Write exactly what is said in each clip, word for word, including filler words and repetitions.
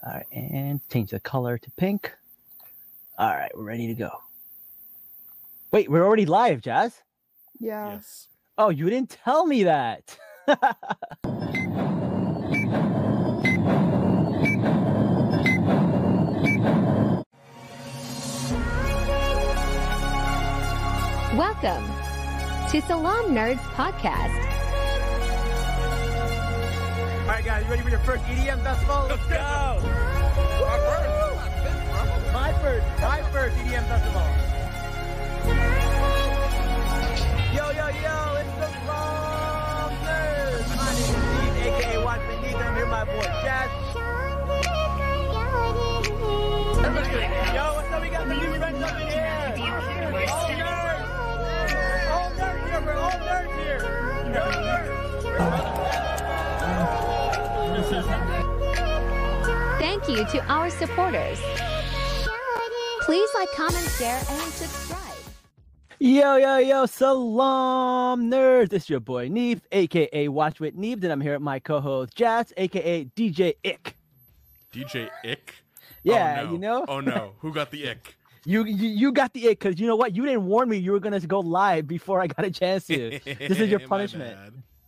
All right, and change the color to pink. All right, we're ready to go. Wait, we're already live, Jazz? Yeah. Yes. Oh, you didn't tell me that. Welcome to Salam Nerds Podcast. All right, guys, you ready for your first E D M festival? Let's go! Our first. My first. My first E D M festival. Yo, yo, yo, it's the Salam Nerds. My name is D J Ick, a k a. Watch with Neef. I'm here with my boy, Jazz. Everybody's good. Yo, what's up? We got the new friends up in here. All nerds. All nerds here. We're all nerds here. Go nerds. We're all nerds. Thank you to our supporters. Please like, comment, share, and subscribe. Yo, yo, yo, Salam Nerds. It's your boy Neef, a k a. Watch with Neef. Then I'm here at my co-host Jazz, a k a. D J Ick. D J Ick? Yeah, oh, no. You know? Oh, no. Who got the ick? You, you you got the ick because you know what? You didn't warn me you were going to go live before I got a chance to. This is your punishment.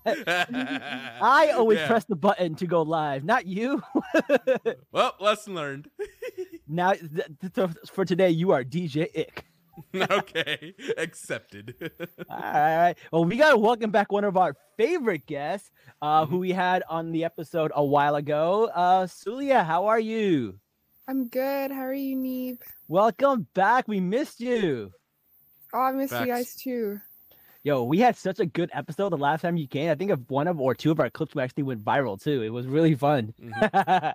I always yeah. press the button to go live, not you. Well, lesson learned. Now, th- th- for today, you are D J Ick. Okay, accepted. All right. Well, we got to welcome back one of our favorite guests, uh, mm-hmm. who we had on the episode a while ago. Uh, Sulia, how are you? I'm good. How are you, Neeb? Welcome back. We missed you. Oh, I missed Facts. you guys too. Yo, we had such a good episode the last time you came. I think of one of or two of our clips actually went viral too. It was really fun. Mm-hmm.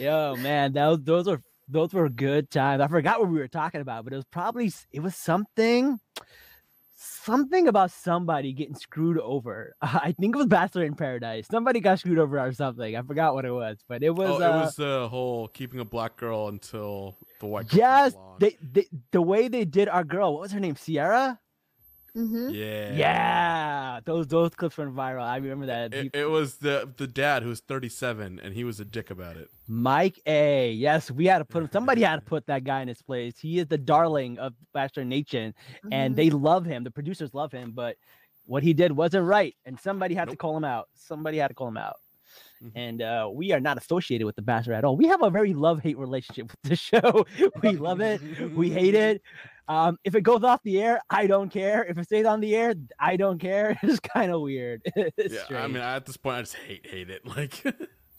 Yo, man, those those were those were good times. I forgot what we were talking about, but it was probably it was something, something about somebody getting screwed over. Uh, I think it was Bachelor in Paradise. Somebody got screwed over or something. I forgot what it was, but it was. Oh, it uh, was the whole keeping a black girl until. The white yes, they, they the way they did our girl. What was her name? Sierra. Mm-hmm. Yeah, yeah. Those those clips went viral. I remember that. It, it was the the dad who was thirty-seven, and he was a dick about it. Mike A. Yes, we had to put him. Somebody had to put that guy in his place. He is the darling of Bachelor Nation, mm-hmm. and they love him. The producers love him, but what he did wasn't right, and somebody had nope. to call him out. Somebody had to call him out. And uh, we are not associated with The Bachelor at all. We have a very love-hate relationship with this show. We love it. We hate it. Um, if it goes off the air, I don't care. If it stays on the air, I don't care. It's kind of weird. It's yeah, strange. I mean, at this point, I just hate, hate it. Like,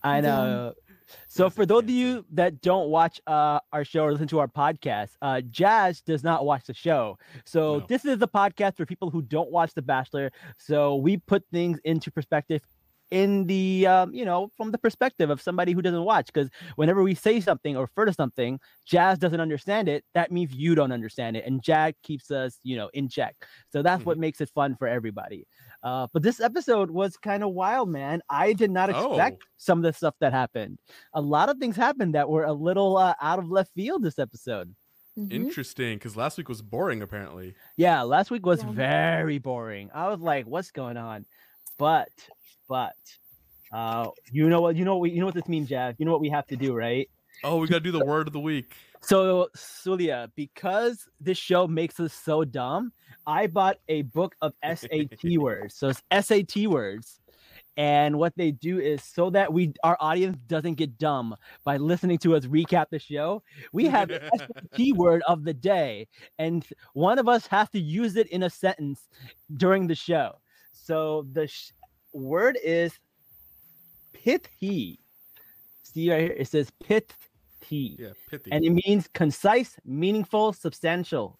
I know. So for those of you that don't watch uh, our show or listen to our podcast, uh, Jazz does not watch the show. So no. This is the podcast for people who don't watch The Bachelor. So we put things into perspective. In the, um, you know, from the perspective of somebody who doesn't watch, because whenever we say something or refer to something, Jazz doesn't understand it. That means you don't understand it. And Jazz keeps us, you know, in check. So that's mm-hmm. what makes it fun for everybody. Uh, but this episode was kind of wild, man. I did not expect oh. some of the stuff that happened. A lot of things happened that were a little uh, out of left field this episode. Mm-hmm. Interesting, because last week was boring, apparently. Yeah, last week was yeah. very boring. I was like, what's going on? But... But uh, you know what you know what you know what this means, Jack. You know what we have to do, right? Oh, we gotta do the word of the week. So Sulia, because this show makes us so dumb, I bought a book of S A T words. So it's S A T words. And what they do is so that we our audience doesn't get dumb by listening to us recap the show, we have the S A T word of the day. And one of us has to use it in a sentence during the show. So the sh- word is pithy. See right here, it says pithy. Yeah, pithy. And it means concise, meaningful, substantial.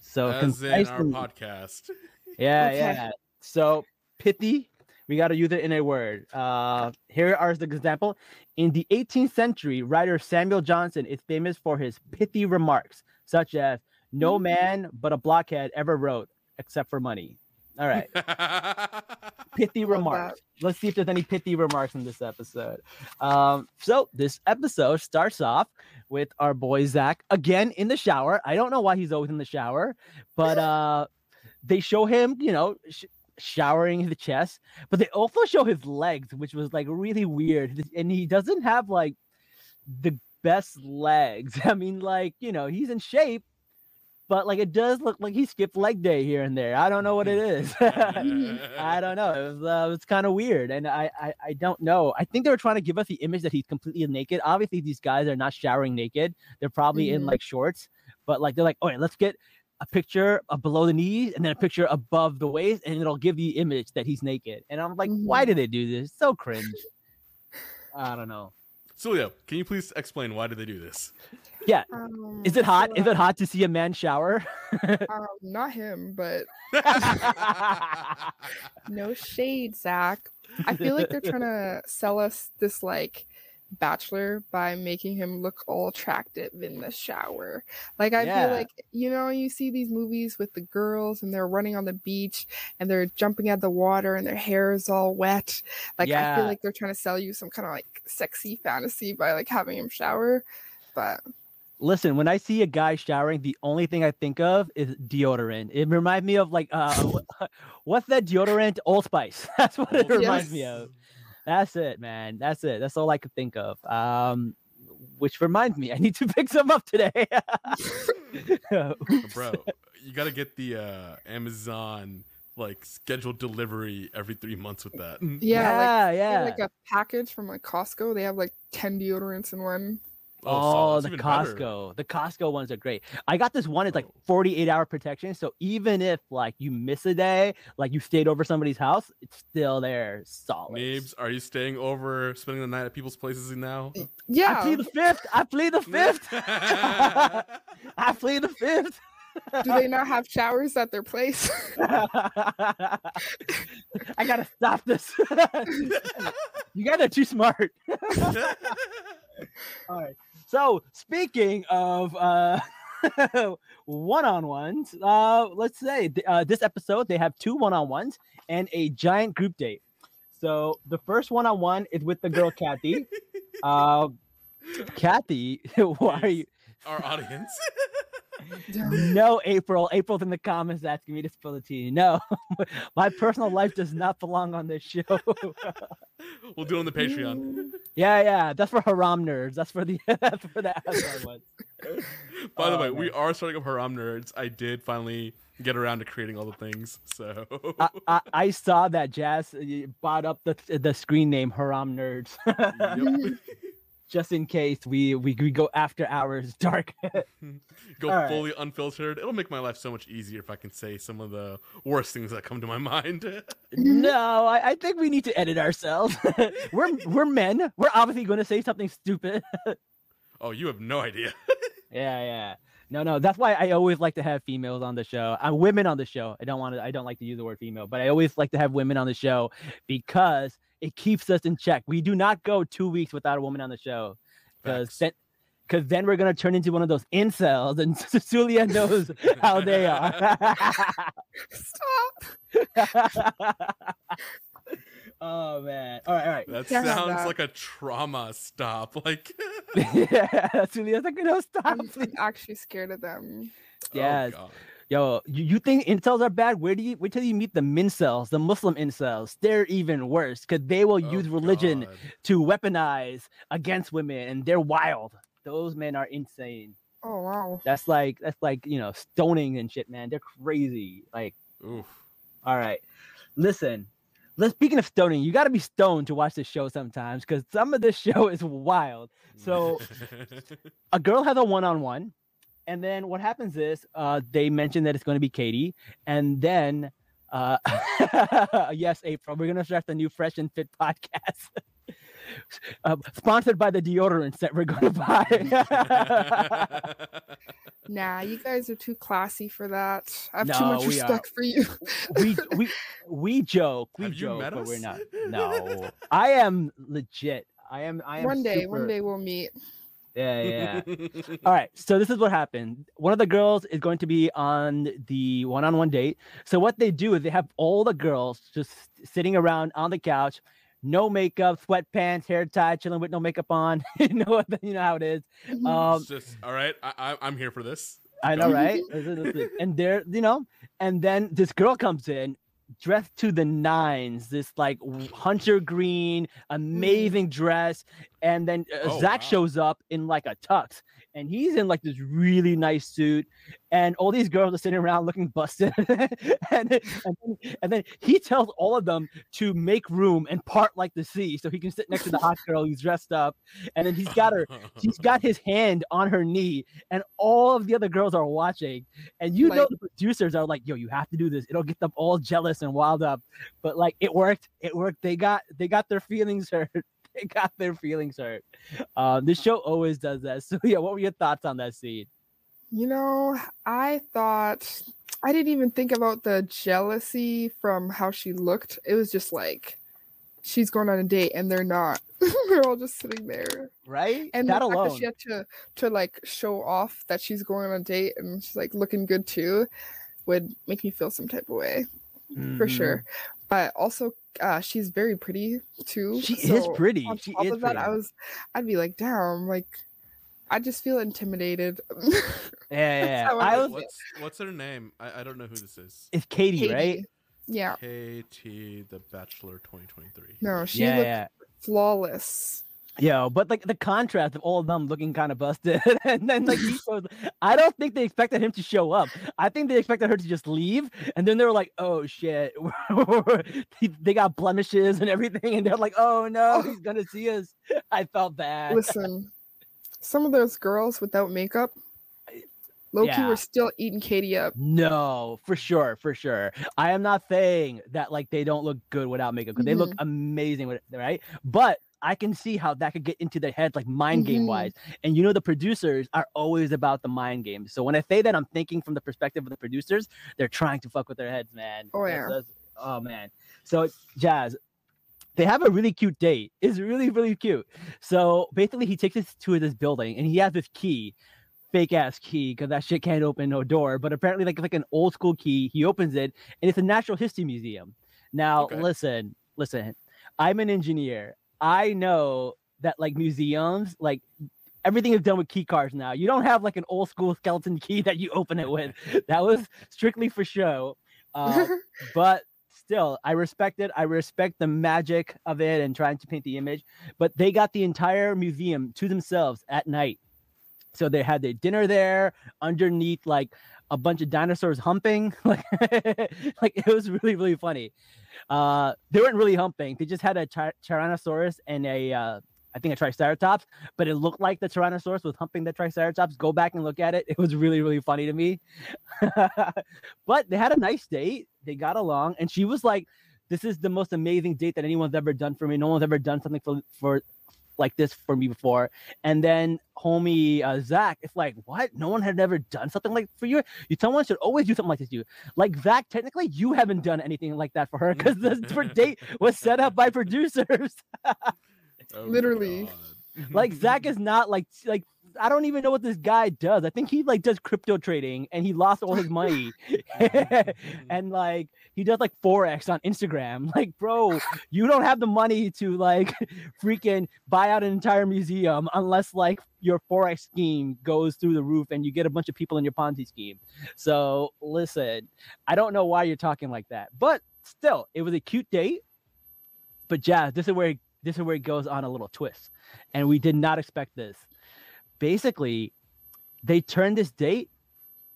So as in our podcast. Yeah, okay. yeah. So pithy We got to use it in a word. Uh, here are the example. In the eighteenth century, writer Samuel Johnson is famous for his pithy remarks, such as, "No man but a blockhead ever wrote, except for money." All right. Pithy remarks. Let's see if there's any pithy remarks in this episode. Um, so this episode starts off with our boy Zach again in the shower. I don't know why he's always in the shower, but uh, they show him, you know, sh- showering his chest, but they also show his legs, which was like really weird. And he doesn't have like the best legs. I mean, like, you know, he's in shape, but like it does look like he skipped leg day here and there. I don't know what it is. I don't know. It was uh, it's kind of weird, and I, I I don't know. I think they were trying to give us the image that he's completely naked. Obviously, these guys are not showering naked. They're probably mm-hmm. in like shorts, but like they're like, all right, let's get a picture of below the knees and then a picture above the waist, and it'll give the image that he's naked. And I'm like, mm-hmm. why did they do this? So cringe. I don't know. Sulio, can you please explain why did they do this? Yeah, um, is it hot? Is it hot to see a man shower? um, not him, but no shade, Zach. I feel like they're trying to sell us this like Bachelor by making him look all attractive in the shower. Like I yeah. feel like, you know, you see these movies with the girls and they're running on the beach and they're jumping at the water and their hair is all wet. Like yeah. I feel like they're trying to sell you some kind of like sexy fantasy by like having him shower, but. Listen, when I see a guy showering, the only thing I think of is deodorant. It reminds me of like, uh, what's that deodorant? Old Spice. That's what it reminds yes. me of. That's it, man. That's it. That's all I could think of. Um, which reminds me, I need to pick some up today. Bro, you got to get the uh, Amazon like scheduled delivery every three months with that. Yeah, yeah. Like, yeah. like a package from like Costco. They have like ten deodorants in one. Oh, oh the Costco. Better. The Costco ones are great. I got this one. It's like forty-eight hour protection. So even if like you miss a day, like you stayed over somebody's house, it's still there. Solid. Neebs, are you staying over, spending the night at people's places now? Yeah. I plead the fifth. I plead the fifth. I plead the fifth. Do they not have showers at their place? I got to stop this. You guys are too smart. All right. So speaking of uh, one-on-ones, uh, let's say th- uh, this episode, they have two one-on-ones and a giant group date. So the first one-on-one is with the girl, Kathy. Uh, Kathy, why are you... Our audience. No, April. April's in the comments asking me to spill the tea. No, my personal life does not belong on this show. We'll do it on the Patreon. Yeah, yeah. That's for Haram Nerds. That's for the that's for the one. By the oh, way, man. We are starting up Haram Nerds. I did finally get around to creating all the things. So I, I, I saw that Jazz bought up the the screen name Haram Nerds. Yep. Just in case we, we, we go after hours dark. Go all fully right. unfiltered. It'll make my life so much easier if I can say some of the worst things that come to my mind. No, I, I think we need to edit ourselves. We're we're men. We're obviously going to say something stupid. Oh, you have no idea. yeah, yeah. No, no. That's why I always like to have females on the show. I'm women on the show. I don't want to. I don't like to use the word female, but I always like to have women on the show because it keeps us in check. We do not go two weeks without a woman on the show, because then, because then we're gonna turn into one of those incels, and Cecilia knows how they are. Stop. Oh man! All right, all right. That yeah, sounds stop. like a trauma stop. Like, yeah, Cecilia's like, no, stop. I'm actually scared of them. Yes. Oh, yo, you, you think incels are bad? Where do you wait till you meet the mincels, the Muslim incels? They're even worse because they will oh, use religion God. to weaponize against women, and they're wild. Those men are insane. Oh wow, that's like that's like you know stoning and shit, man. They're crazy. Like, oof. All right, listen. Let's, speaking of stoning, you got to be stoned to watch this show sometimes because some of this show is wild. So, a girl has a one-on-one. And then what happens is uh, they mention that it's going to be Katie. And then, uh, yes, April, we're going to start the new Fresh and Fit podcast. uh, sponsored by the deodorants that we're going to buy. Nah, you guys are too classy for that. I have no, too much respect are. for you. we we we joke, we have joke, but us? we're not. No, I am legit. I am. I am. One day, super... one day we'll meet. Yeah, yeah. All right. So this is what happened. One of the girls is going to be on the one-on-one date. So what they do is they have all the girls just sitting around on the couch, no makeup, sweatpants, hair tie, chilling with no makeup on. you know, you know how it is. Um, it's just all right. I, I, I'm here for this. I know, right? And they're, you know, and then this girl comes in, dressed to the nines, this like hunter green amazing dress, and then uh, oh, Zach wow. shows up in like a tux, and he's in like this really nice suit, and all these girls are sitting around looking busted. and, and, then, and then he tells all of them to make room and part like the sea so he can sit next to the hot girl who's dressed up, and then he's got her he's got his hand on her knee, and all of the other girls are watching, and you like, know the producers are like, yo, you have to do this, it'll get them all jealous and wild up. But like it worked it worked they got they got their feelings hurt. They got their feelings hurt. Um, this show always does that. So yeah, what were your thoughts on that scene? You know, I thought I didn't even think about the jealousy from how she looked. It was just like she's going on a date and they're not. They're all just sitting there, right? And that the fact alone. That she had to to like show off that she's going on a date and she's like looking good too would make me feel some type of way. Mm-hmm. For sure. But also uh she's very pretty too. She so is pretty. On top she is of that, pretty. I was I'd be like, damn, like I just feel intimidated. Yeah, yeah. I I was... What's what's her name? I, I don't know who this is. It's Katie, Katie. right? Yeah. Katie the Bachelor twenty twenty-three. No, she yeah, looked yeah. flawless. Yeah, but like the contrast of all of them looking kind of busted, and then like he shows, I don't think they expected him to show up. I think they expected her to just leave, and then they were like, "Oh shit, they got blemishes and everything," and they're like, "Oh no, he's gonna see us." I felt bad. Listen, some of those girls without makeup, low-key yeah. were still eating Katie up. No, for sure, for sure. I am not saying that like they don't look good without makeup, because mm-hmm. they look amazing with it, right? But I can see how that could get into their head, like mind mm-hmm. game wise. And you know, the producers are always about the mind game. So when I say that, I'm thinking from the perspective of the producers, they're trying to fuck with their heads, man. Oh, yeah. That's, that's, oh man. So Jazz, they have a really cute date. It's really, really cute. So basically he takes us to this building and he has this key, fake ass key, because that shit can't open no door. But apparently like, it's like an old school key. He opens it and it's a natural history museum. Now, okay. listen, listen, I'm an engineer. I know that like museums, like everything is done with key cards now. You don't have like an old school skeleton key that you open it with. That was strictly for show. Uh, but still, I respect it. I respect the magic of it and trying to paint the image. But they got the entire museum to themselves at night. So they had their dinner there underneath like a bunch of dinosaurs humping. Like, like it was really, really funny. Uh, they weren't really humping. They just had a ty- Tyrannosaurus and a, uh, I think a Triceratops, but it looked like the Tyrannosaurus was humping the Triceratops. Go back and look at it. It was really, really funny to me. But they had a nice date. They got along, and she was like, this is the most amazing date that anyone's ever done for me. No one's ever done something for, for like this for me before. And then homie uh, Zach, it's like, what? No one had ever done something like for you? You someone should always do something like this to you. Like Zach, technically you haven't done anything like that for her, because this date was set up by producers. Oh, literally. Like Zach is not like, like, I don't even know what this guy does. I think he like does crypto trading and he lost all his money. And like he does like Forex on Instagram. Like, bro, you don't have the money to like freaking buy out an entire museum unless like your Forex scheme goes through the roof and you get a bunch of people in your Ponzi scheme. So listen, I don't know why you're talking like that, but still, it was a cute date. But Jazz, this is where it, this is where it goes on a little twist. And we did not expect this. Basically, they turned this date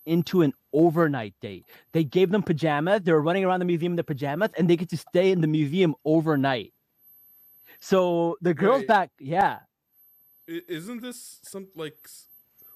into an overnight date. They gave them pajamas. They were running around the museum in their pajamas, and they get to stay in the museum overnight. So the girls Wait, back, yeah. Isn't this some like,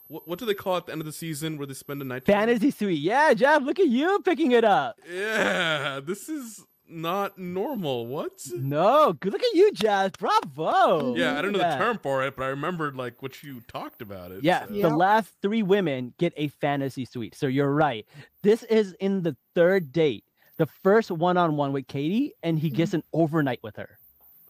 what, what do they call it at the end of the season where they spend a night? Fantasy suite. Yeah, Jeff, look at you picking it up. Yeah, this is not normal. What? No, good. Look at you, Jazz. Bravo. Yeah, I don't know that. the term for it, but I remembered like what you talked about it. Yeah, so. yep. The last three women get a fantasy suite. So you're right. This is in the third date, the first one-on-one with Katie, and he gets an overnight with her.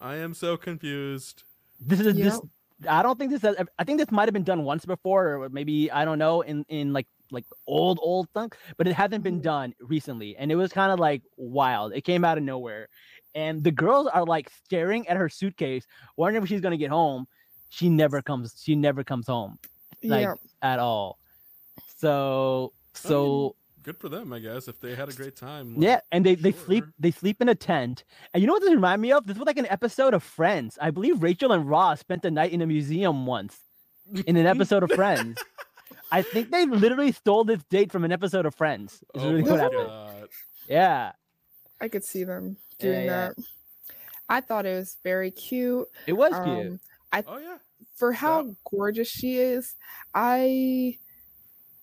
I am so confused. This is yep. this. I don't think this has, I think this might have been done once before, or maybe I don't know in in like like old old thunk, but it hasn't been done recently, and it was kind of like wild. It came out of nowhere, and the girls are like staring at her suitcase, wondering if she's gonna get home. She never comes. She never comes home, like yep. at all. So so. I mean, good for them, I guess, if they had a great time. Like, yeah, and they, sure. they sleep they sleep in a tent. And you know what this reminded me of? This was like an episode of Friends. I believe Rachel and Ross spent the night in a museum once in an episode of Friends. I think they literally stole this date from an episode of Friends. It's oh really what happened. Yeah. I could see them doing yeah, yeah. that. I thought it was very cute. It was um, cute. I th- oh, yeah. For how yeah. gorgeous she is, I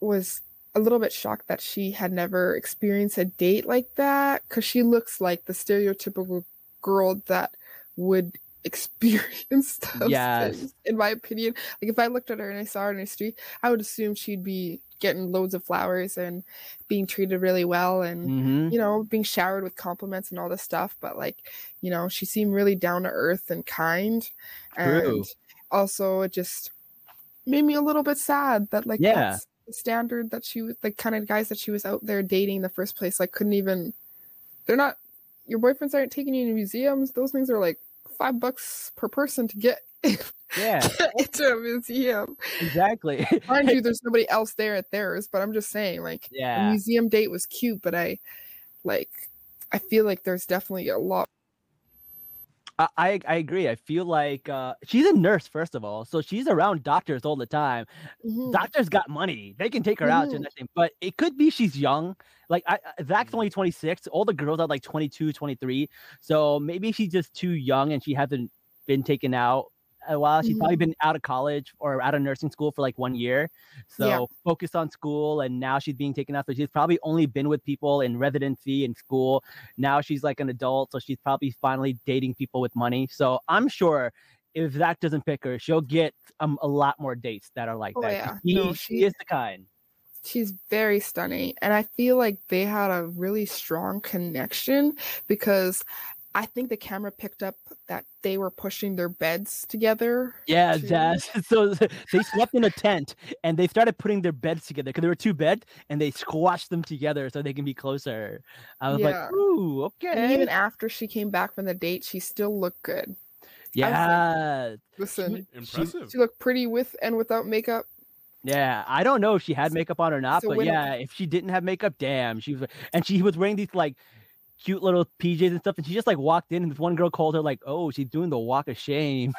was... a little bit shocked that she had never experienced a date like that, because she looks like the stereotypical girl that would experience those yes. things, in my opinion. Like, if I looked at her and I saw her in the street, I would assume she'd be getting loads of flowers and being treated really well and, mm-hmm. you know, being showered with compliments and all this stuff. But, like, you know, she seemed really down to earth and kind. True. And also, it just made me a little bit sad that, like, yeah. that's standard that she was, the kind of guys that she was out there dating in the first place, like, couldn't even, they're not, your boyfriends aren't taking you to museums. Those things are like five bucks per person to get yeah into a museum. Exactly. Mind you, there's nobody else there at theirs, but I'm just saying, like, yeah, a museum date was cute, but I like I feel like there's definitely a lot. I, I agree. I feel like uh, she's a nurse, first of all, so she's around doctors all the time. Mm-hmm. Doctors got money. They can take her mm-hmm. out to nothing. But it could be she's young. Like, I, Zach's mm-hmm. only twenty-six. All the girls are like twenty-two, twenty-three. So maybe she's just too young and she hasn't been taken out a while. She's mm-hmm. probably been out of college or out of nursing school for like one year. So yeah. focused on school, and now she's being taken out. So she's probably only been with people in residency and school. Now she's like an adult. So she's probably finally dating people with money. So I'm sure if Zach doesn't pick her, she'll get um, a lot more dates that are like oh, that. Yeah. She, no, she, she is the kind. She's very stunning. And I feel like they had a really strong connection, because I think the camera picked up that they were pushing their beds together. Yeah, to... Jazz. So they slept in a tent, and they started putting their beds together, because there were two beds, and they squashed them together so they can be closer. I was yeah. like, ooh, okay. And even after she came back from the date, she still looked good. Yeah. Like, listen, impressive. She, she looked pretty with and without makeup. Yeah, I don't know if she had makeup on or not, so but yeah, it... if she didn't have makeup, damn, she was. And she was wearing these like cute little P Js and stuff, and she just like walked in, and this one girl called her like, oh, she's doing the walk of shame.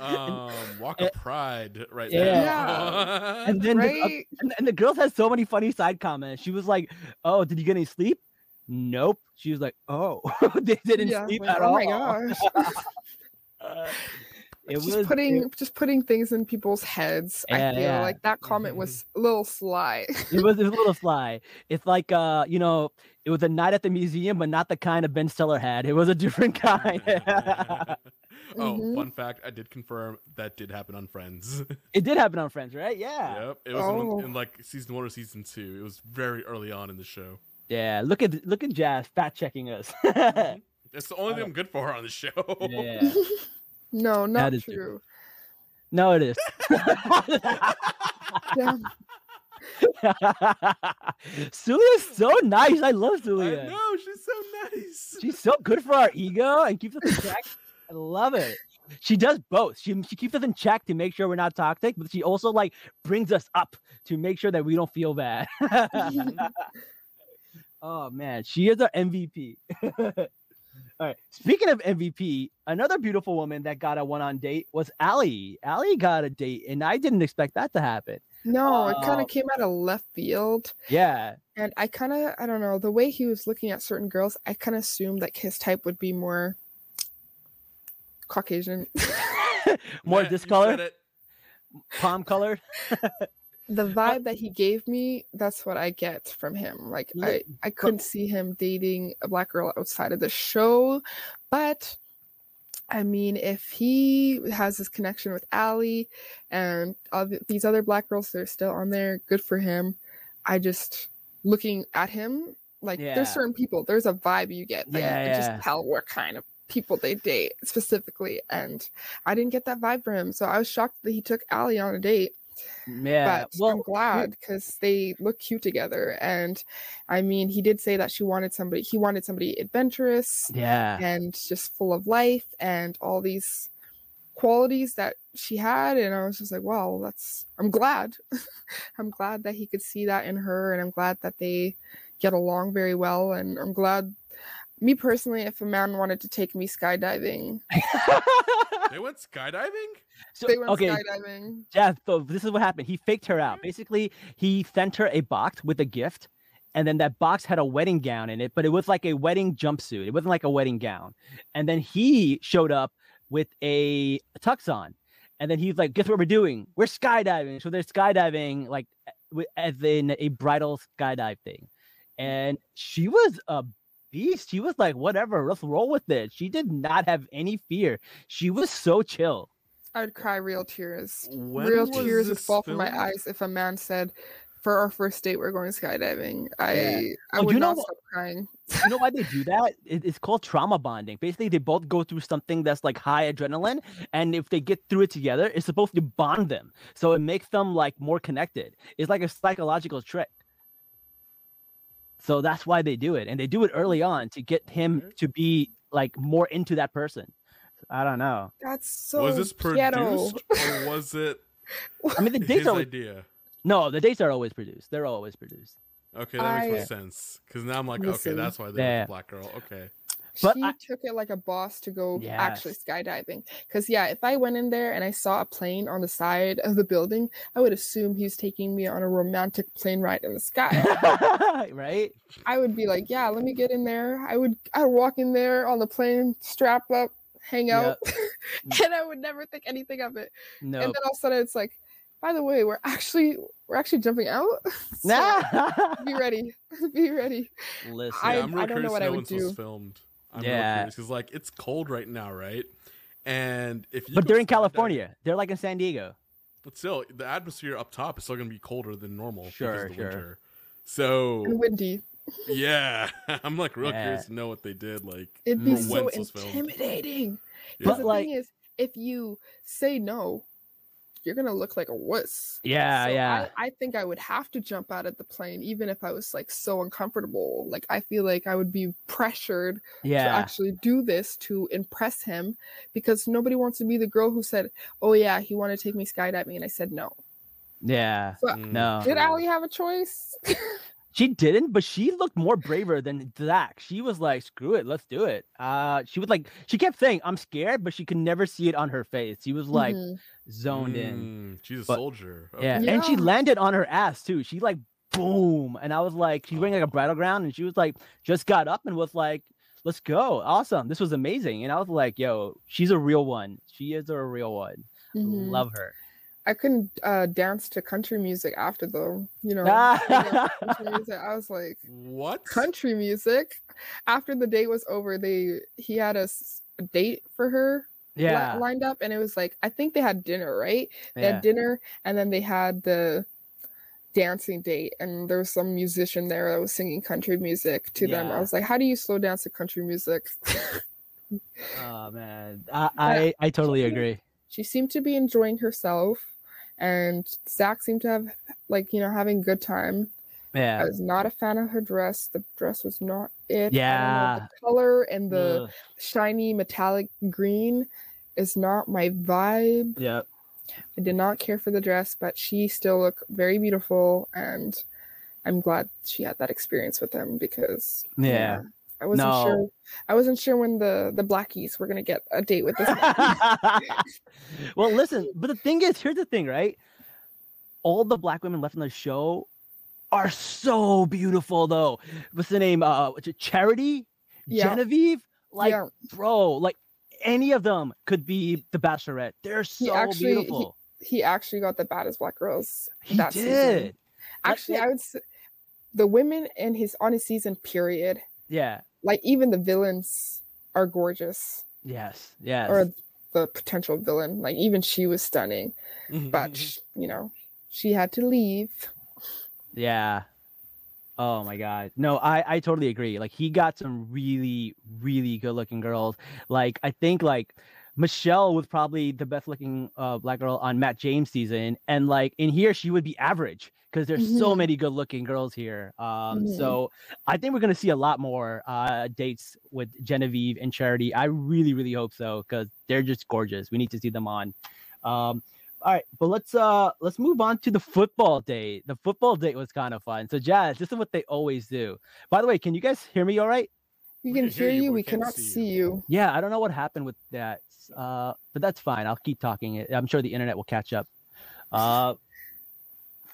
um walk of pride right yeah. now. Yeah. and then right? the, and, and the girls had so many funny side comments. She was like, oh, did you get any sleep? Nope. She was like, oh, they didn't yeah, sleep like, at oh all. Oh my gosh. uh, It just was, putting it, just putting things in people's heads. Yeah, I feel yeah. like that comment was a little sly. It was, it was a little sly. It's like uh, you know, it was a night at the museum, but not the kind of Ben Stiller had. It was a different kind. Oh, mm-hmm. Fun fact! I did confirm that did happen on Friends. It did happen on Friends, right? Yeah. Yep. It was oh. in, in like season one or season two. It was very early on in the show. Yeah. Look at look at Jazz fact checking us. That's the only thing I'm good for on the show. Yeah. No, not true. true. No, it is. Zulia's so nice. I love Zulia. I know, she's so nice. She's so good for our ego and keeps us in check. I love it. She does both. She she keeps us in check to make sure we're not toxic, but she also like brings us up to make sure that we don't feel bad. Oh man, she is our M V P. All right. Speaking of M V P, another beautiful woman that got a one-on date was Allie. Allie got a date, and I didn't expect that to happen. No, uh, it kind of came out of left field. Yeah. And I kind of, I don't know, the way he was looking at certain girls, I kind of assumed that his type would be more Caucasian. More yeah, discolored? Palm colored? the vibe that he gave me, that's what I get from him. Like, I, I couldn't see him dating a black girl outside of the show. But, I mean, if he has this connection with Allie and all these other black girls that are still on there, good for him. I just, looking at him, like, yeah. there's certain people, there's a vibe you get. Like, yeah, you can yeah. just tell what kind of people they date specifically. And I didn't get that vibe from him. So I was shocked that he took Allie on a date. Yeah, but well, I'm glad because they look cute together. And I mean, he did say that she wanted somebody he wanted somebody adventurous, yeah, and just full of life and all these qualities that she had. And I was just like, wow, that's I'm glad I'm glad that he could see that in her, and I'm glad that they get along very well. And I'm glad, me personally, if a man wanted to take me skydiving. They went skydiving? So, they went okay, skydiving. Yeah, so this is what happened. He faked her out. Basically, he sent her a box with a gift, and then that box had a wedding gown in it, but it was like a wedding jumpsuit. It wasn't like a wedding gown. And then he showed up with a tux on, and then he's like, guess what we're doing? We're skydiving. So they're skydiving, like, as in a bridal skydive thing. And she was a beast. She was like, whatever, let's roll with it. She did not have any fear. She was so chill. I would cry real tears. When real tears would fall film? from my eyes if a man said, for our first date, we're going skydiving. I, yeah. I oh, would you not know, stop crying. You know why they do that? It, it's called trauma bonding. Basically, they both go through something that's like high adrenaline, and if they get through it together, it's supposed to bond them. So it makes them like more connected. It's like a psychological trick. So that's why they do it. And they do it early on to get him to be like more into that person. I don't know. That's so Was this produced ghetto. or was it I mean, the dates are idea? No, the dates are always produced. They're always produced. Okay, that I... makes more sense. Because now I'm like, Listen, okay, that's why they yeah. a black girl. Okay. But she I... took it like a boss to go yes. actually skydiving. Because, yeah, if I went in there and I saw a plane on the side of the building, I would assume he was taking me on a romantic plane ride in the sky. Right? I would be like, yeah, let me get in there. I would, I would walk in there on the plane, strap up, hang out, yep. and I would never think anything of it. No. Nope. And then all of a sudden it's like, by the way, we're actually we're actually jumping out. So nah. Be ready. Be ready. Listen, I, yeah, I'm I don't know what I would do. Filmed. I'm yeah, because like it's cold right now, right? And if you but they're in California, diving, they're like in San Diego. But still, the atmosphere up top is still going to be colder than normal. Sure, the sure. Winter. So and windy. Yeah, I'm like real yeah. curious to know what they did. Like it'd be so intimidating. Yeah. But the like, thing is, if you say no, you're gonna look like a wuss. Yeah, so yeah. I, I think I would have to jump out of the plane, even if I was like so uncomfortable. Like I feel like I would be pressured yeah. to actually do this to impress him, because nobody wants to be the girl who said, "Oh yeah, he wanted to take me skydiving," and I said no. Yeah, so, no. Did Allie have a choice? She didn't, but she looked more braver than Zach. She was like, screw it, let's do it. Uh, she was like, she kept saying, I'm scared, but she could never see it on her face. She was like mm-hmm. zoned mm, in. She's a but, soldier. Okay. Yeah. yeah, and she landed on her ass too. She like, boom. And I was like, she's wearing like a bridal gown, and she was like, just got up and was like, let's go. Awesome. This was amazing. And I was like, yo, she's a real one. She is a real one. Mm-hmm. Love her. I couldn't uh, dance to country music after, though. You know, I was like, "What country music?" After the date was over, they he had a, a date for her, yeah, li- lined up, and it was like I think they had dinner, right? They yeah. had dinner, and then they had the dancing date, and there was some musician there that was singing country music to yeah. them. I was like, "How do you slow dance to country music?" Oh man, I, I I totally agree. She seemed to be enjoying herself, and Zach seemed to have, like, you know, having a good time. Yeah. I was not a fan of her dress. The dress was not it. Yeah. I don't know, the color and the Ugh. shiny metallic green is not my vibe. Yep. I did not care for the dress, but she still looked very beautiful, and I'm glad she had that experience with him because, yeah. yeah. I wasn't no. sure. I wasn't sure when the, the Blackies were gonna get a date with this. Well, listen, but the thing is, here's the thing, right? All the black women left on the show are so beautiful, though. What's the name? Uh, Charity, yeah. Genevieve, like yeah. bro, like any of them could be the Bachelorette. They're so he actually, beautiful. He, he actually got the baddest black girls. He that did. Season. Actually, like, I would say the women in his on his season, period. Yeah. Like, even the villains are gorgeous. Yes. Yes. Or the potential villain. Like, even she was stunning. But, you know, she had to leave. Yeah. Oh my God. No, I, I totally agree. Like, he got some really, really good looking girls. Like, I think, like, Michelle was probably the best looking uh, black girl on Matt James' season. And, like, in here, she would be average because there's mm-hmm. so many good looking girls here. Um, mm-hmm. So I think we're going to see a lot more uh, dates with Genevieve and Charity. I really, really hope so, because they're just gorgeous. We need to see them on. Um, all right, but let's uh let's move on to the football date. The football date was kind of fun. So, Jazz, this is what they always do. By the way, can you guys hear me all right? We can, we can hear you. you. We cannot see you. see you. Yeah, I don't know what happened with that, uh, but that's fine. I'll keep talking. I'm sure the internet will catch up. Uh,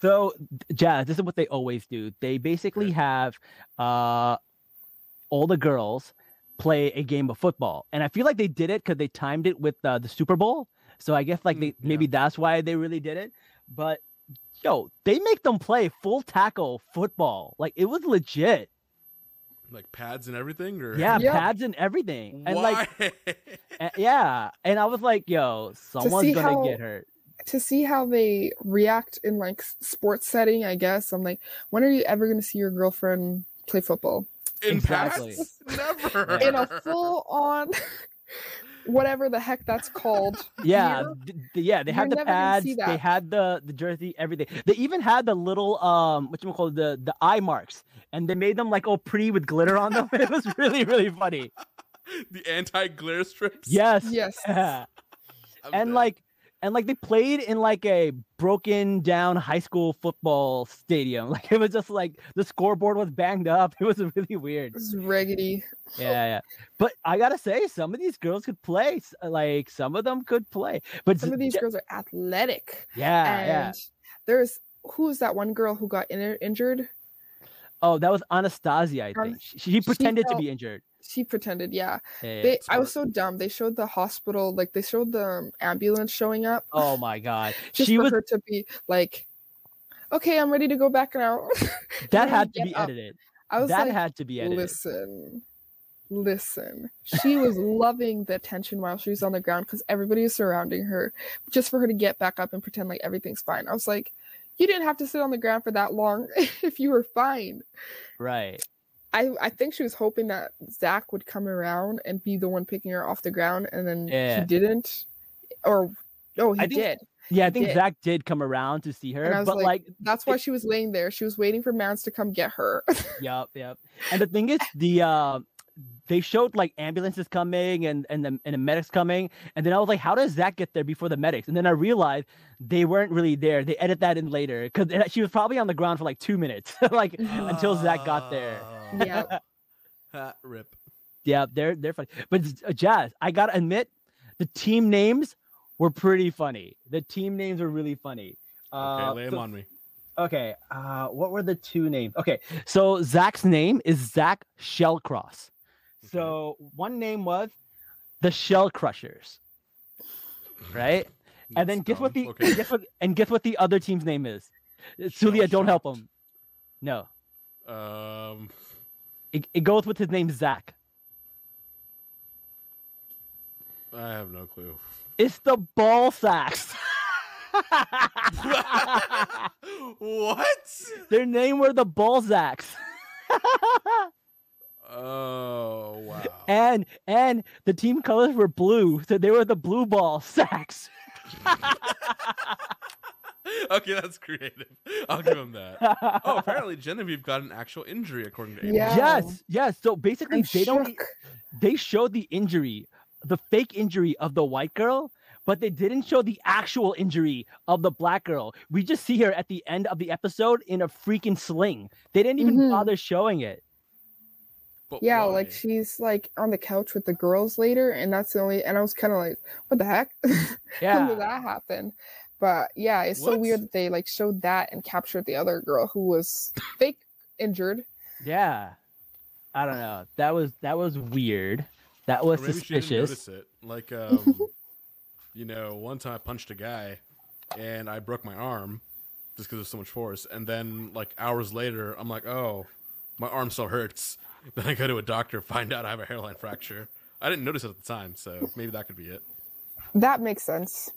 so, Jazz, this is what they always do. They basically have uh, all the girls play a game of football. And I feel like they did it because they timed it with uh, the Super Bowl. So I guess, like, they, yeah. maybe that's why they really did it. But, yo, they make them play full tackle football. Like, it was legit. Like, pads and everything? Or... Yeah, yeah, pads and everything. And Why? like, and, yeah. And I was like, yo, someone's going to how, get hurt. To see how they react in, like, sports setting, I guess. I'm like, when are you ever going to see your girlfriend play football? In exactly. pads? Never. In a full-on... whatever the heck that's called. Yeah, d- yeah. They had the pads. They had the, the jersey. Everything. They even had the little um, whatchamacallit, the the eye marks, and they made them like all pretty with glitter on them. It was really really funny. The anti-glare strips. Yes. Yes. Yeah. And dead. like and like they played in like a broken down high school football stadium. Like it was just like the scoreboard was banged up. It was really weird. It was raggedy. Yeah, yeah. But I gotta say, some of these girls could play. Like some of them could play. But some of these j- girls are athletic. Yeah, and yeah. There's who's that one girl who got in- injured? Oh, that was Anastasia. I think um, she, she pretended she felt, to be injured. She pretended. Yeah. yeah they. I was so dumb. They showed the hospital. Like they showed the um, ambulance showing up. Oh my God. Just she for was her to be like, okay, I'm ready to go back now. That had to be up. edited. I was that like, had to be edited. Listen. Listen, she was loving the attention while she was on the ground because everybody was surrounding her just for her to get back up and pretend like everything's fine. I was like, you didn't have to sit on the ground for that long if you were fine. Right. I, I think she was hoping that Zach would come around and be the one picking her off the ground, and then yeah. he didn't. Or, oh, he I think, did. Yeah, I think did. Zach did come around to see her. And I was but like, like, that's why she was laying there. She was waiting for Mans to come get her. Yep, yep. And the thing is, the... Uh... they showed like ambulances coming and and the, and the medics coming, and then I was like, how does Zach get there before the medics? And then I realized they weren't really there. They edit that in later because she was probably on the ground for like two minutes, like uh, until Zach got there. Yeah, uh, rip. Yeah, they're they're funny. But uh, Jazz, I gotta admit, the team names were pretty funny. The team names were really funny. Uh, okay, lay them so, on me. Okay, uh, what were the two names? Okay, so Zach's name is Zach Shellcross. So one name was the Shell Crushers, right? That's and then guess dumb. what the okay. guess what, and guess what the other team's name is? Sulia, don't help him. No. Um. It it goes with his name Zach. I have no clue. It's the Ball Sacks. What? Their name were the Ball Sacks. Oh wow! And and the team colors were blue, so they were the Blue Ball Sacks. Okay, that's creative. I'll give him that. Oh, apparently Genevieve got an actual injury, according to Amy. Yeah. Yes, yes. So basically, I'm they shook. don't. They showed the injury, the fake injury of the white girl, but they didn't show the actual injury of the black girl. We just see her at the end of the episode in a freaking sling. They didn't even mm-hmm. bother showing it. But yeah, why? Like she's like on the couch with the girls later, and that's the only. And I was kind of like, "What the heck? Yeah. How did that happen?" But yeah, it's what? so weird that they like showed that and captured the other girl who was fake injured. Yeah, I don't know. That was that was weird. That was or maybe suspicious. She didn't notice it. Like, um, you know, one time I punched a guy, and I broke my arm just because there's so much force. And then like hours later, I'm like, oh, my arm so hurts. Then I go to a doctor, find out I have a hairline fracture. I didn't notice it at the time, so maybe that could be it. That makes sense.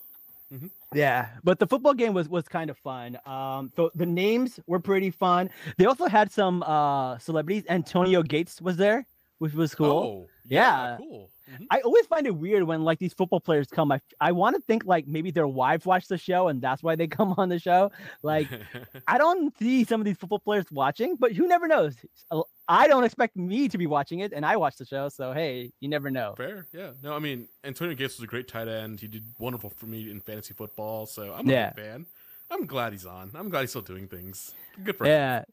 Mm-hmm. Yeah, but the football game was was kind of fun. Um, so the names were pretty fun. They also had some uh, celebrities. Antonio Gates was there, which was cool. Oh, yeah, yeah, cool. Mm-hmm. I always find it weird when like these football players come. I I want to think like maybe their wives watch the show and that's why they come on the show. Like I don't see some of these football players watching, but who never knows? I don't expect me to be watching it, and I watch the show, so hey, you never know. Fair, yeah. No, I mean, Antonio Gates was a great tight end. He did wonderful for me in fantasy football, so I'm a yeah. big fan. I'm glad he's on. I'm glad he's still doing things. Good for yeah. him.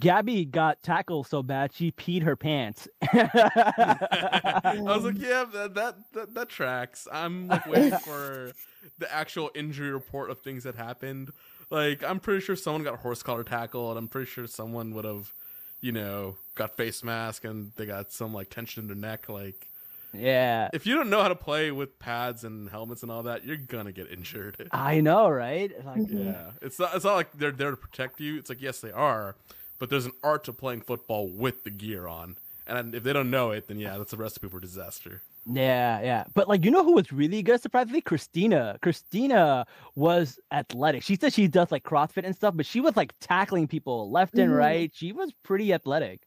Gabby got tackled so bad she peed her pants. I was like, yeah, that, that that that tracks. I'm like waiting for the actual injury report of things that happened. Like, I'm pretty sure someone got horse collar tackled. I'm pretty sure someone would have, you know, got face mask and they got some like tension in their neck. Like, yeah, if you don't know how to play with pads and helmets and all that, you're gonna get injured. I know, right? Like, yeah, it's not. It's not like they're there to protect you. It's like, yes, they are. But there's an art to playing football with the gear on. And if they don't know it, then yeah, that's a recipe for disaster. Yeah, yeah. But like, you know who was really good, surprisingly? Christina. Christina was athletic. She said she does like CrossFit and stuff, but she was like tackling people left mm-hmm. and right. She was pretty athletic.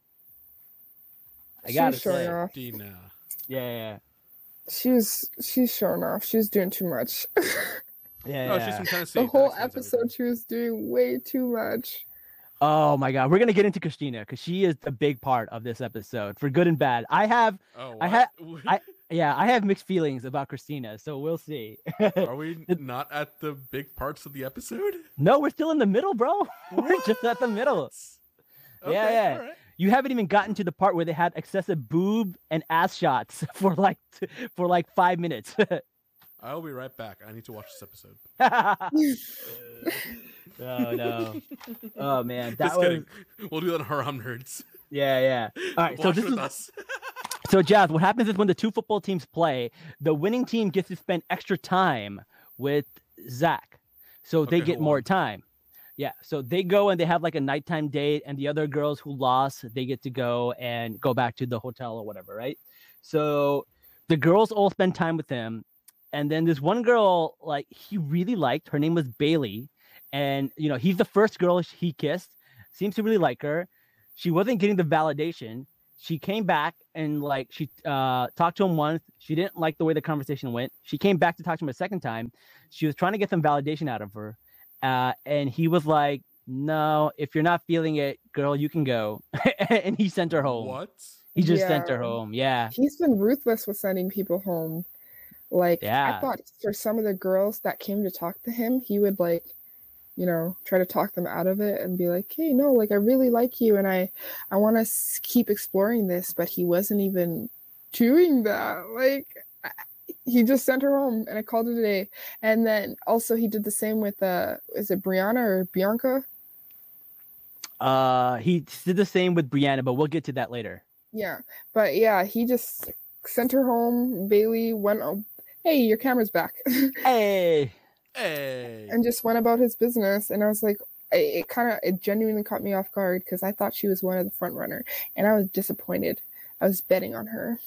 I gotta sure say. Christina. Yeah, yeah. She was, she's sure enough. She was doing too much. yeah, no, yeah. She's from Tennessee. The whole episode, she was doing way too much. Oh my God, we're gonna get into Christina because she is a big part of this episode for good and bad. I have, oh, I have, I yeah, I have mixed feelings about Christina, so we'll see. Are we not at the big parts of the episode? No, we're still in the middle, bro. What? We're just at the middle. Okay, yeah, yeah. All right. You haven't even gotten to the part where they had excessive boob and ass shots for like t- for like five minutes. I'll be right back. I need to watch this episode. Oh, no. Oh, man. That Just kidding. Was... We'll do that on Haram Nerds. Yeah, yeah. All right. Watch so this is... us. So, Jazz, what happens is when the two football teams play, the winning team gets to spend extra time with Zach. So okay, they get more on. time. Yeah. So they go and they have like a nighttime date, and the other girls who lost, they get to go and go back to the hotel or whatever, right? So the girls all spend time with him. And then this one girl, like, he really liked. Her name was Bailey. And, you know, he's the first girl he kissed. Seems to really like her. She wasn't getting the validation. She came back and, like, she uh, talked to him once. She didn't like the way the conversation went. She came back to talk to him a second time. She was trying to get some validation out of her. Uh, and he was like, no, if you're not feeling it, girl, you can go. And he sent her home. What? He just yeah. sent her home. Yeah. He's been ruthless with sending people home. Like, yeah. I thought for some of the girls that came to talk to him, he would, like, you know, try to talk them out of it and be like, hey, no, like, I really like you and I, I want to keep exploring this. But he wasn't even doing that. Like, I, he just sent her home and I called it a day. And then also he did the same with, uh, is it Brianna or Bianca? Uh, he did the same with Brianna, but we'll get to that later. Yeah. But yeah, he just sent her home. Bailey went oh, hey, your camera's back. Hey. Hey. And just went about his business. And I was like, it, it kind of, it genuinely caught me off guard because I thought she was one of the front runner. And I was disappointed. I was betting on her.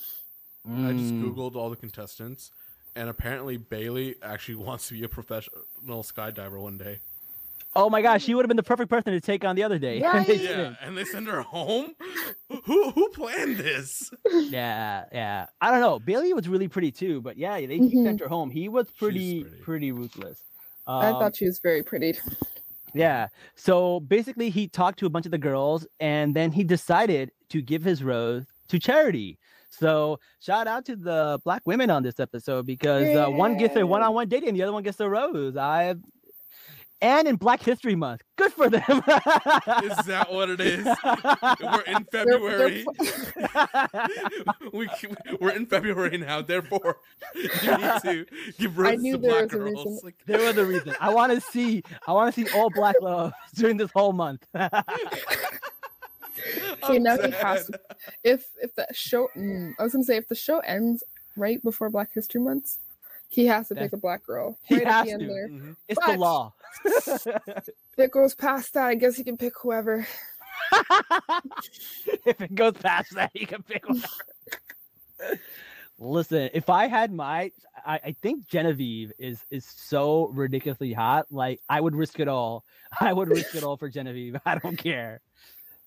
Mm. I just Googled all the contestants. And apparently Bailey actually wants to be a professional skydiver one day. Oh my gosh, she would have been the perfect person to take on the other day. Right? Yeah, and they send her home? Who who planned this? Yeah, yeah. I don't know. Bailey was really pretty too, but yeah, they mm-hmm. sent her home. He was pretty, pretty. pretty ruthless. Um, I thought she was very pretty. Yeah. So basically he talked to a bunch of the girls and then he decided to give his rose to charity. So shout out to the Black women on this episode because uh, one gets a one-on-one dating and the other one gets a rose. I've And in Black History Month. Good for them. Is that what it is? We're in February. we, we're in February now. Therefore, you need to give roses to Black girls. Like... There was a reason. I want to see. I want to see all Black love during this whole month. Okay, now he has. To, if if the show, mm, I was gonna say if the show ends right before Black History Month, He has to That's, pick a black girl. Right he has at the end to. There. Mm-hmm. It's but the law. If it goes past that, I guess he can pick whoever. If it goes past that, he can pick whoever. Listen, if I had my, I, I think Genevieve is is so ridiculously hot. Like, I would risk it all. I would risk it all for Genevieve. I don't care.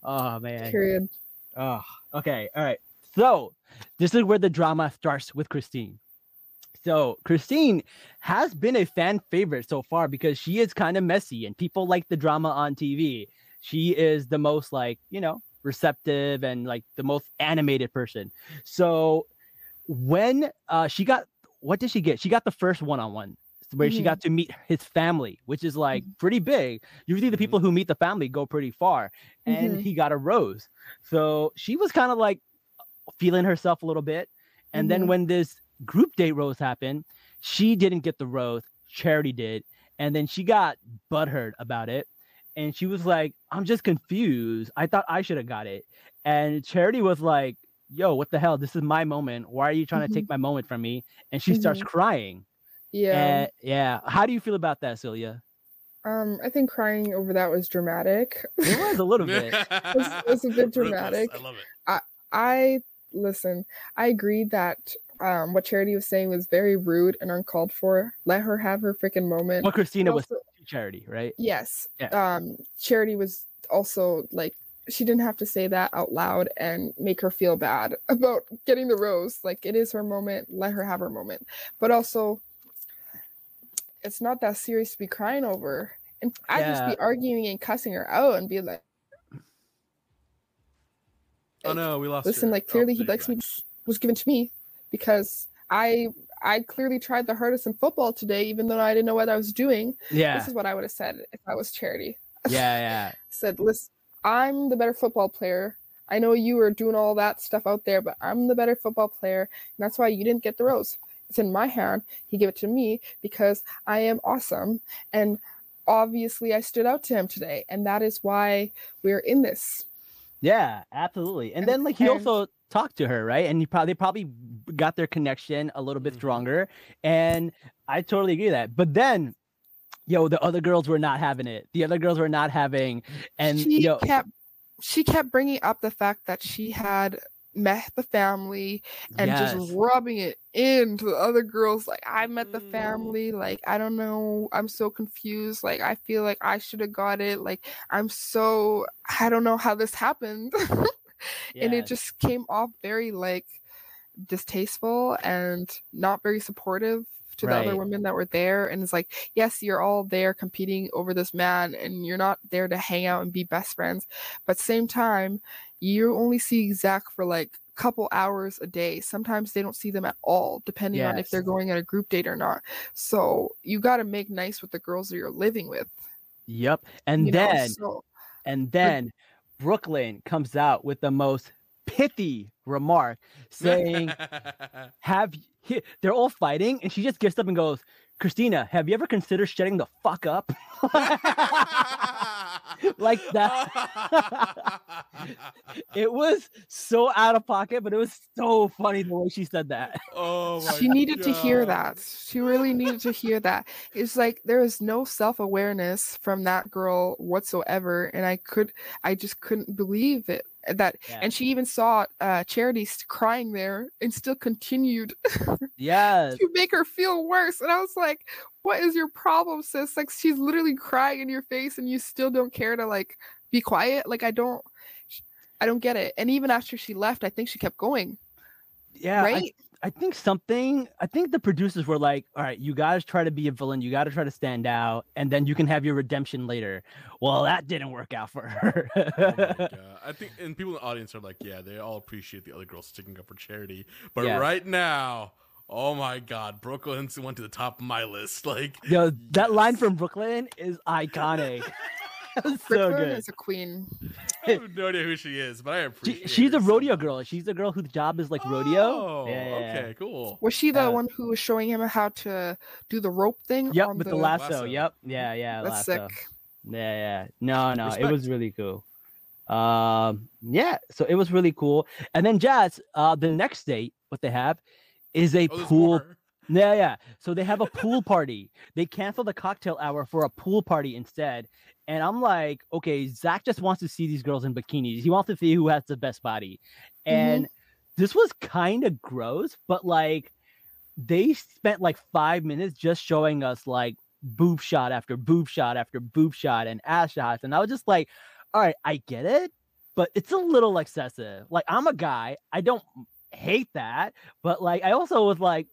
Oh man. Period. Oh, okay. All right. So this is where the drama starts with Christine. So Christine has been a fan favorite so far because she is kind of messy and people like the drama on T V. She is the most, like, you know, receptive and like the most animated person. So when uh, she got, what did she get? She got the first one-on-one where mm-hmm. she got to meet his family, which is like mm-hmm. pretty big. Usually the people who meet the family go pretty far, and mm-hmm. he got a rose. So she was kind of like feeling herself a little bit. And mm-hmm. then when this group date rose happened, she didn't get the rose. Charity did. And then she got butthurt about it. And she was like, I'm just confused. I thought I should have got it. And Charity was like, yo, what the hell? This is my moment. Why are you trying mm-hmm. to take my moment from me? And she mm-hmm. starts crying. Yeah. And, yeah. How do you feel about that, Celia? Um, I think crying over that was dramatic. It was a little bit. It was, it was a bit dramatic. I love it. I, I listen, I agree that um, what Charity was saying was very rude and uncalled for. Let her have her freaking moment. Well, Christina also, was Charity, right? Yes. Yeah. Um, Charity was also like, she didn't have to say that out loud and make her feel bad about getting the rose. Like, it is her moment. Let her have her moment. But also, it's not that serious to be crying over. And I'd yeah. just be arguing and cussing her out and be like, oh no, we lost. Listen, her. like clearly oh, he likes me. Was given to me because I I clearly tried the hardest in football today, even though I didn't know what I was doing. Yeah, this is what I would have said if I was Charity. Yeah, yeah. Said, listen, I'm the better football player. I know you were doing all that stuff out there, but I'm the better football player, and that's why you didn't get the rose. It's in my hand. He gave it to me because I am awesome, and obviously I stood out to him today, and that is why we're in this. Yeah, absolutely. And, and then like he and, also talked to her, right? And he probably probably got their connection a little bit stronger. And I totally agree with that. But then, yo, the other girls were not having it. The other girls were not having. And she yo, kept she kept bringing up the fact that she had met the family and yes. just rubbing it into the other girls. Like, I met the family. Like, I don't know. I'm so confused. Like, I feel like I should have got it. Like, I'm so, I don't know how this happened. Yes. And it just came off very like distasteful and not very supportive to right. the other women that were there. And it's like, yes, you're all there competing over this man and you're not there to hang out and be best friends, but same time you only see Zach for like a couple hours a day. Sometimes they don't see them at all, depending yes. on if they're going on a group date or not. So you got to make nice with the girls that you're living with. Yep. And you then so, and then but, Brooklyn comes out with the most pithy remark saying, have you, they're all fighting and she just gets up and goes, Christina, have you ever considered shutting the fuck up? Like that. It was so out of pocket, but it was so funny the way she said that. Oh my she needed God. to hear that. She really needed to hear that. It's like there is no self-awareness from that girl whatsoever, and I could, I just couldn't believe it. That yeah. And she even saw uh Charity crying there and still continued yeah to make her feel worse. And I was like, what is your problem, sis? Like, she's literally crying in your face and you still don't care to like be quiet. Like, I don't I don't get it. And even after she left, I think she kept going. Yeah, right. I, I think something I think the producers were like, all right, you guys try to be a villain, you gotta try to stand out, and then you can have your redemption later. Well, that didn't work out for her. Oh my God. I think and people in the audience are like, yeah, they all appreciate the other girls sticking up for Charity. But yeah. right now, oh my God, Brooklyn went to the top of my list. Like, yo, that yes. line from Brooklyn is iconic. So Brooklyn good. Is a queen. I have no idea who she is, but I appreciate. She, she's a rodeo so girl. She's the girl whose job is like oh, rodeo. Yeah. Okay, cool. Was she the uh, one who was showing him how to do the rope thing? Yep, on with the, the lasso. lasso. Yep. Yeah, yeah. That's lasso. Sick. Yeah, yeah. No, no, Respect. It was really cool. Um, yeah. So it was really cool. And then Jazz, uh, the next date, what they have. Is a oh, pool. Yeah, yeah. So they have a pool party. They cancel the cocktail hour for a pool party instead. And I'm like, okay, Zach just wants to see these girls in bikinis. He wants to see who has the best body. And mm-hmm. this was kind of gross, but like they spent like five minutes just showing us like boob shot after boob shot after boob shot and ass shots. And I was just like, all right, I get it, but it's a little excessive. Like, I'm a guy. I don't hate that. But like, I also was like,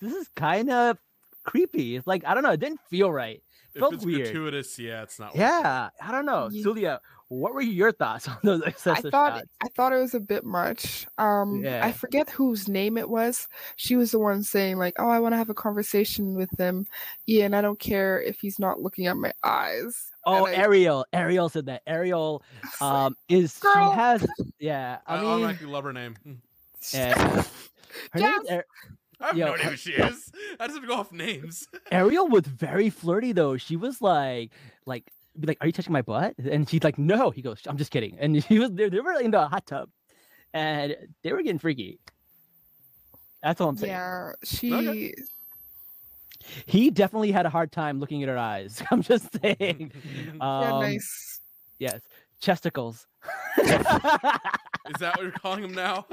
this is kind of creepy. It's like, I don't know. It didn't feel right. It felt if it's weird. Gratuitous, yeah, it's not. Yeah, I don't know. Yeah. Julia, what were your thoughts on those excessive I thought, shots? I thought it was a bit much. Um, yeah. I forget whose name it was. She was the one saying like, oh, I want to have a conversation with him. Yeah, and I don't care if he's not looking at my eyes. Oh, I, Ariel. Ariel said that. Ariel um, is, girl. She has, yeah. I, I mean, I love her name. Yeah. Her yes. name I have Yo, no idea who she is. I just have to go off names. Ariel was very flirty though. She was like, like, like, are you touching my butt? And she's like, no. He goes, I'm just kidding. And he was, they, they were in the hot tub, and they were getting freaky. That's all I'm saying. Yeah, she. Okay. He definitely had a hard time looking at her eyes. I'm just saying. Um, yeah, nice. Yes, chesticles. Is that what you're calling them now?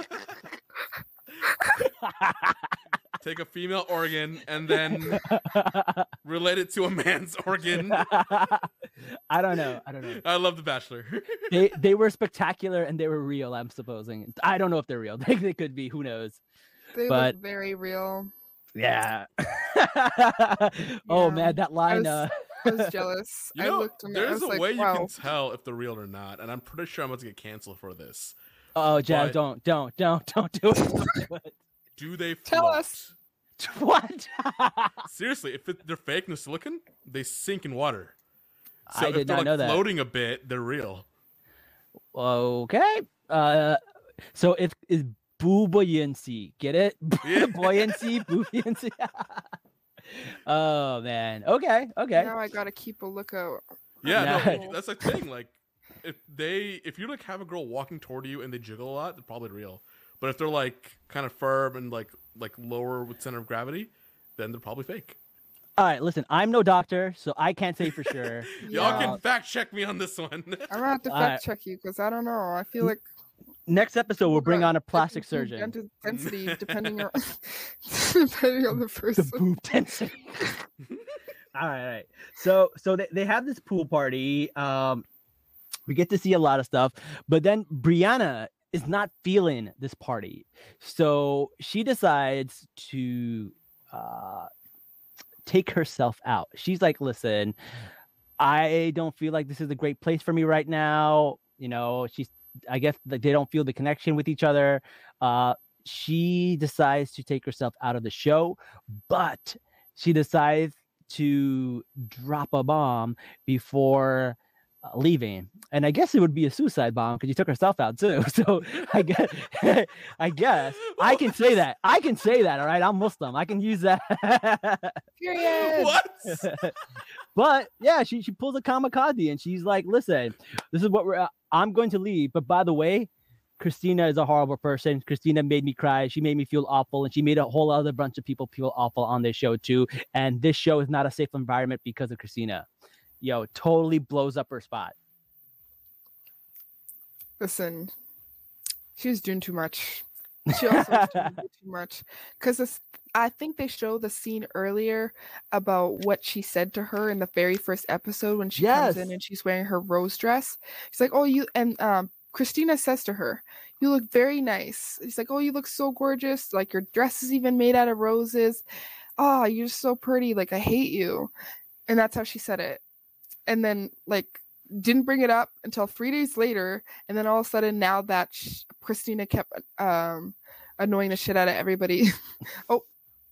Take a female organ and then relate it to a man's organ. I don't know. I don't know. I love The Bachelor. they they were spectacular and they were real, I'm supposing. I don't know if they're real. They, they could be. Who knows? They but, look very real. Yeah. yeah. Oh, man, that line. I was, uh... I was jealous. You know, I looked there's I a like, way wow. you can tell if they're real or not. And I'm pretty sure I'm about to get canceled for this. Oh, Jazz, but... don't, don't, don't, don't do it. Don't do it. Do they float? Tell us. What? Seriously, if it, they're fake, no silicon, they sink in water. So I did if they're not like know that. Floating a bit, they're real. Okay. Uh, so it is buoyancy. Get it? Yeah. Buoyancy, buoyancy. Oh man. Okay. Okay. Now I gotta keep a lookout. Yeah, no. No, that's the thing. Like, if they, if you like have a girl walking toward you and they jiggle a lot, they're probably real. But if they're like kind of firm and like like lower with center of gravity, then they're probably fake. All right, listen, I'm no doctor, so I can't say for sure. Y'all can fact check me on this one. I'm gonna have to fact check you because I don't know. I feel like next episode we'll bring on a plastic surgeon. Density depending on depending on the person. The boob density. All right, all right. So so they, they have this pool party. Um, we get to see a lot of stuff, but then Brianna is not feeling this party. So she decides to uh, take herself out. She's like, listen, I don't feel like this is a great place for me right now. You know, she's, I guess like, they don't feel the connection with each other. Uh, she decides to take herself out of the show, but she decides to drop a bomb before Uh, leaving, and I guess it would be a suicide bomb because you took herself out too. So I guess, I guess I can say that. I can say that. All right, I'm Muslim. I can use that. Period. What? But yeah, she she pulls a kamikaze and she's like, "Listen, this is what we're. Uh, I'm going to leave. But by the way, Christina is a horrible person. Christina made me cry. She made me feel awful, and she made a whole other bunch of people feel awful on this show too. And this show is not a safe environment because of Christina." Yo, totally blows up her spot. Listen, she was doing too much. She also was doing too much. Because I think they showed the scene earlier about what she said to her in the very first episode when she yes. comes in and she's wearing her rose dress. She's like, oh, you... And um, Christina says to her, you look very nice. She's like, oh, you look so gorgeous. Like, your dress is even made out of roses. Oh, you're so pretty. Like, I hate you. And that's how she said it. And then, like, didn't bring it up until three days later. And then all of a sudden, now that sh- Christina kept um, annoying the shit out of everybody. oh,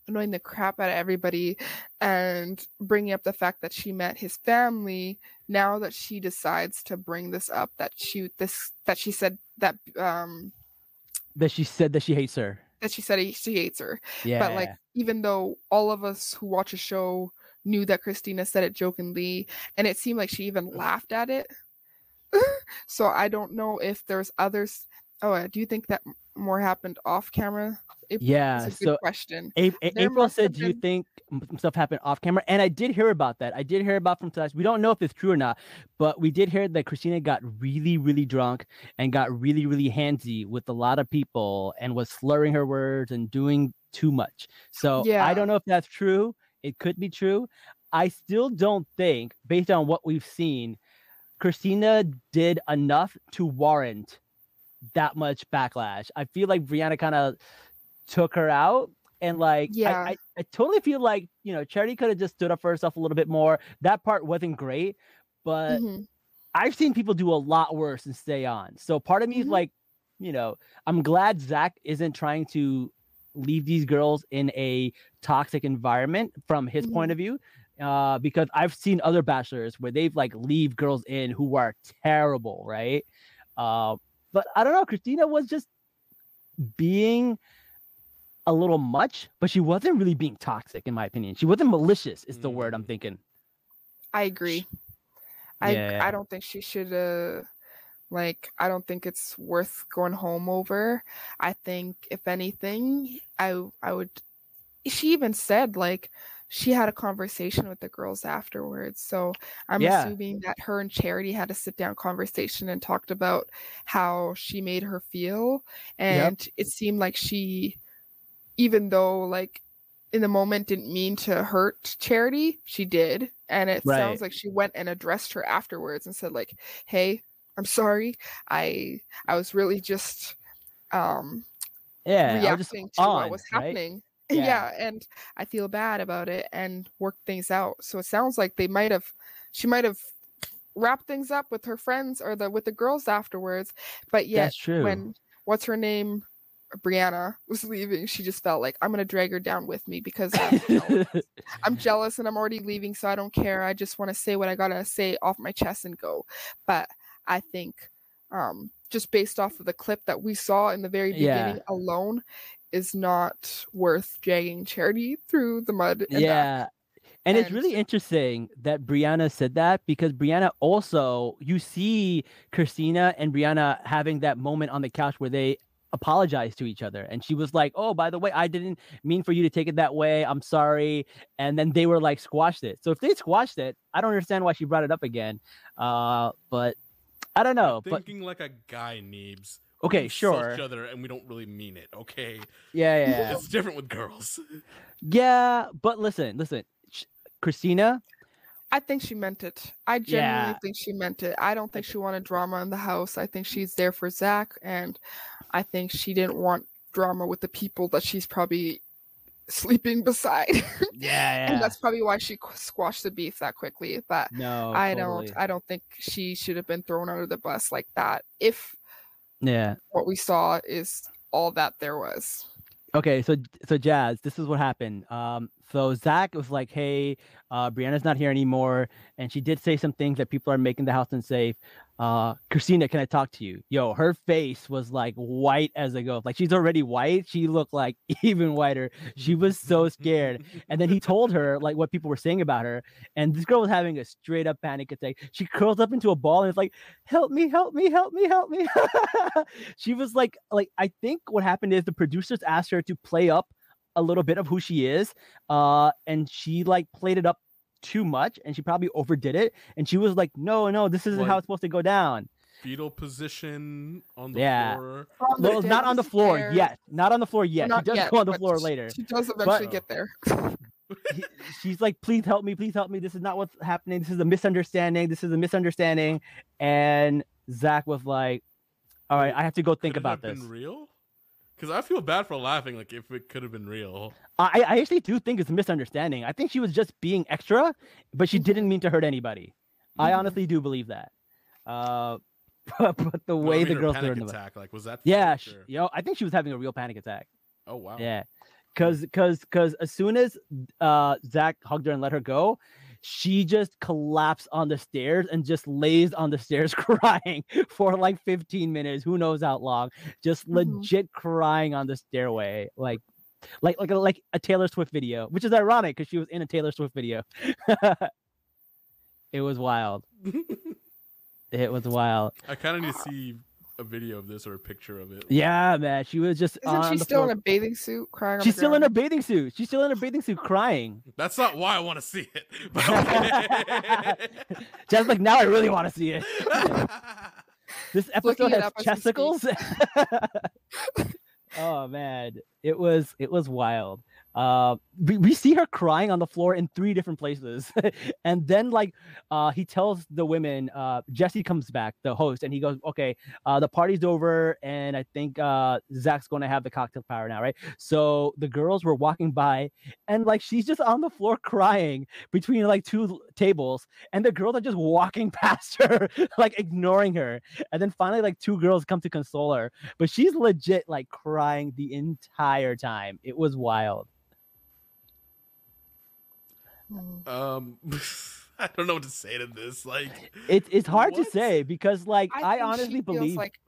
annoying the crap out of everybody. And bringing up the fact that she met his family. Now that she decides to bring this up, that she this that she said that... Um, that she said that she hates her. That she said she hates her. Yeah. But, like, even though all of us who watch a show... knew that Christina said it jokingly, and it seemed like she even laughed at it. So I don't know if there's others. Oh, do you think that more happened off camera? April, yeah, that's a good so question. A- a- April said, been... do you think stuff happened off camera? And I did hear about that. I did hear about from Taisha. We don't know if it's true or not, but we did hear that Christina got really, really drunk and got really, really handsy with a lot of people and was slurring her words and doing too much. So yeah. I don't know if that's true. It could be true. I still don't think, based on what we've seen, Christina did enough to warrant that much backlash. I feel like Brianna kind of took her out, and like yeah. I, I, I totally feel like, you know, Charity could have just stood up for herself a little bit more. That part wasn't great, but mm-hmm. I've seen people do a lot worse and stay on. So part of me mm-hmm. is like, you know, I'm glad Zach isn't trying to leave these girls in a toxic environment from his mm-hmm. point of view, uh, because I've seen other bachelors where they've like leave girls in who are terrible, right? Uh, but I don't know, Christina was just being a little much, but she wasn't really being toxic, in my opinion. She wasn't malicious, is the mm. word I'm thinking. I agree. I yeah. I don't think she should, uh, like, I don't think it's worth going home over. I think, if anything, I I would, she even said, like, she had a conversation with the girls afterwards. So I'm yeah. assuming that her and Charity had a sit down conversation and talked about how she made her feel. And yep. it seemed like she, even though like in the moment didn't mean to hurt Charity, she did. And it right. sounds like she went and addressed her afterwards and said like, hey, I'm sorry. I, I was really just, um, yeah, reacting just to on, what was happening. Right? Yeah. yeah, and I feel bad about it, and work things out. So it sounds like they might have, she might have wrapped things up with her friends or the with the girls afterwards. But yet, that's true. When what's her name, Brianna was leaving, she just felt like, I'm gonna drag her down with me because I'm jealous, I'm jealous and I'm already leaving, so I don't care. I just want to say what I gotta say off my chest and go. But I think, um, just based off of the clip that we saw in the very beginning yeah. alone, is not worth dragging Charity through the mud. And yeah. That. And, and it's really interesting that Brianna said that, because Brianna also, you see Christina and Brianna having that moment on the couch where they apologize to each other. And she was like, oh, by the way, I didn't mean for you to take it that way. I'm sorry. And then they were like, squashed it. So if they squashed it, I don't understand why she brought it up again. Uh, but I don't know. I'm thinking but... like a guy, Neebs. Okay, we sure. Each other, and we don't really mean it. Okay. Yeah, yeah, yeah. It's different with girls. Yeah, but listen, listen, Christina. I think she meant it. I genuinely yeah. think she meant it. I don't think she wanted drama in the house. I think she's there for Zach, and I think she didn't want drama with the people that she's probably sleeping beside. yeah, yeah. And that's probably why she squashed the beef that quickly. But no, I totally. don't. I don't think she should have been thrown under the bus like that. If yeah what we saw is all that there was. Okay, so so Jazz, this is what happened. Um so Zach was like, hey, uh Brianna's not here anymore, and she did say some things that people are making the house unsafe. uh Christina, can I talk to you? Yo, her face was like white as a ghost. Like, she's already white, she looked like even whiter. She was so scared. And then he told her like what people were saying about her, and this girl was having a straight up panic attack. She curls up into a ball and it's like, help me, help me, help me, help me. She was like, like I think what happened is the producers asked her to play up a little bit of who she is, uh and she like played it up too much, and she probably overdid it, and she was like, no, no, this isn't like, how it's supposed to go down. Fetal position on the yeah. floor. On the well, not on the floor there. yet. Not on the floor yet. Not she does yet, go on the floor she, later. She does eventually but, get there. he, she's like, please help me, please help me. This is not what's happening. This is a misunderstanding. This is a misunderstanding. And Zach was like, all right, I have to go think Could about it have this. Been real? Because I feel bad for laughing, like, if it could have been real. I, I actually do think it's a misunderstanding. I think she was just being extra, but she didn't mean to hurt anybody. Mm-hmm. I honestly do believe that. Uh, but, but the way well, I mean, the girls panic attack, like, was that? Yeah, she, you know, I think she was having a real panic attack. Oh wow. Yeah, because because because as soon as uh, Zach hugged her and let her go, she just collapsed on the stairs and just lays on the stairs crying for like fifteen minutes, who knows how long, just mm-hmm. legit crying on the stairway, like like like a, like a Taylor Swift video, which is ironic because she was in a Taylor Swift video. It was wild. It was wild. I kind of need to see a video of this or a picture of it. Yeah, man. She was just. Isn't she still floor. in a bathing suit crying? She's still ground? in a bathing suit. She's still in a bathing suit crying. That's not why I want to see it. Just like now, I really want to see it. This episode has chesticles. Oh man, it was it was wild. Uh, we, we see her crying on the floor in three different places. And then like uh, he tells the women, uh, Jesse comes back, the host, and he goes, okay, uh, the party's over. And I think uh, Zach's going to have the cocktail power now, right? So the girls were walking by and like she's just on the floor crying between like two tables. And the girls are just walking past her, like ignoring her. And then finally like two girls come to console her. But she's legit like crying the entire time. It was wild. Um, I don't know what to say to this. Like, it's it's hard what? to say because, like, I, I honestly believe. Like,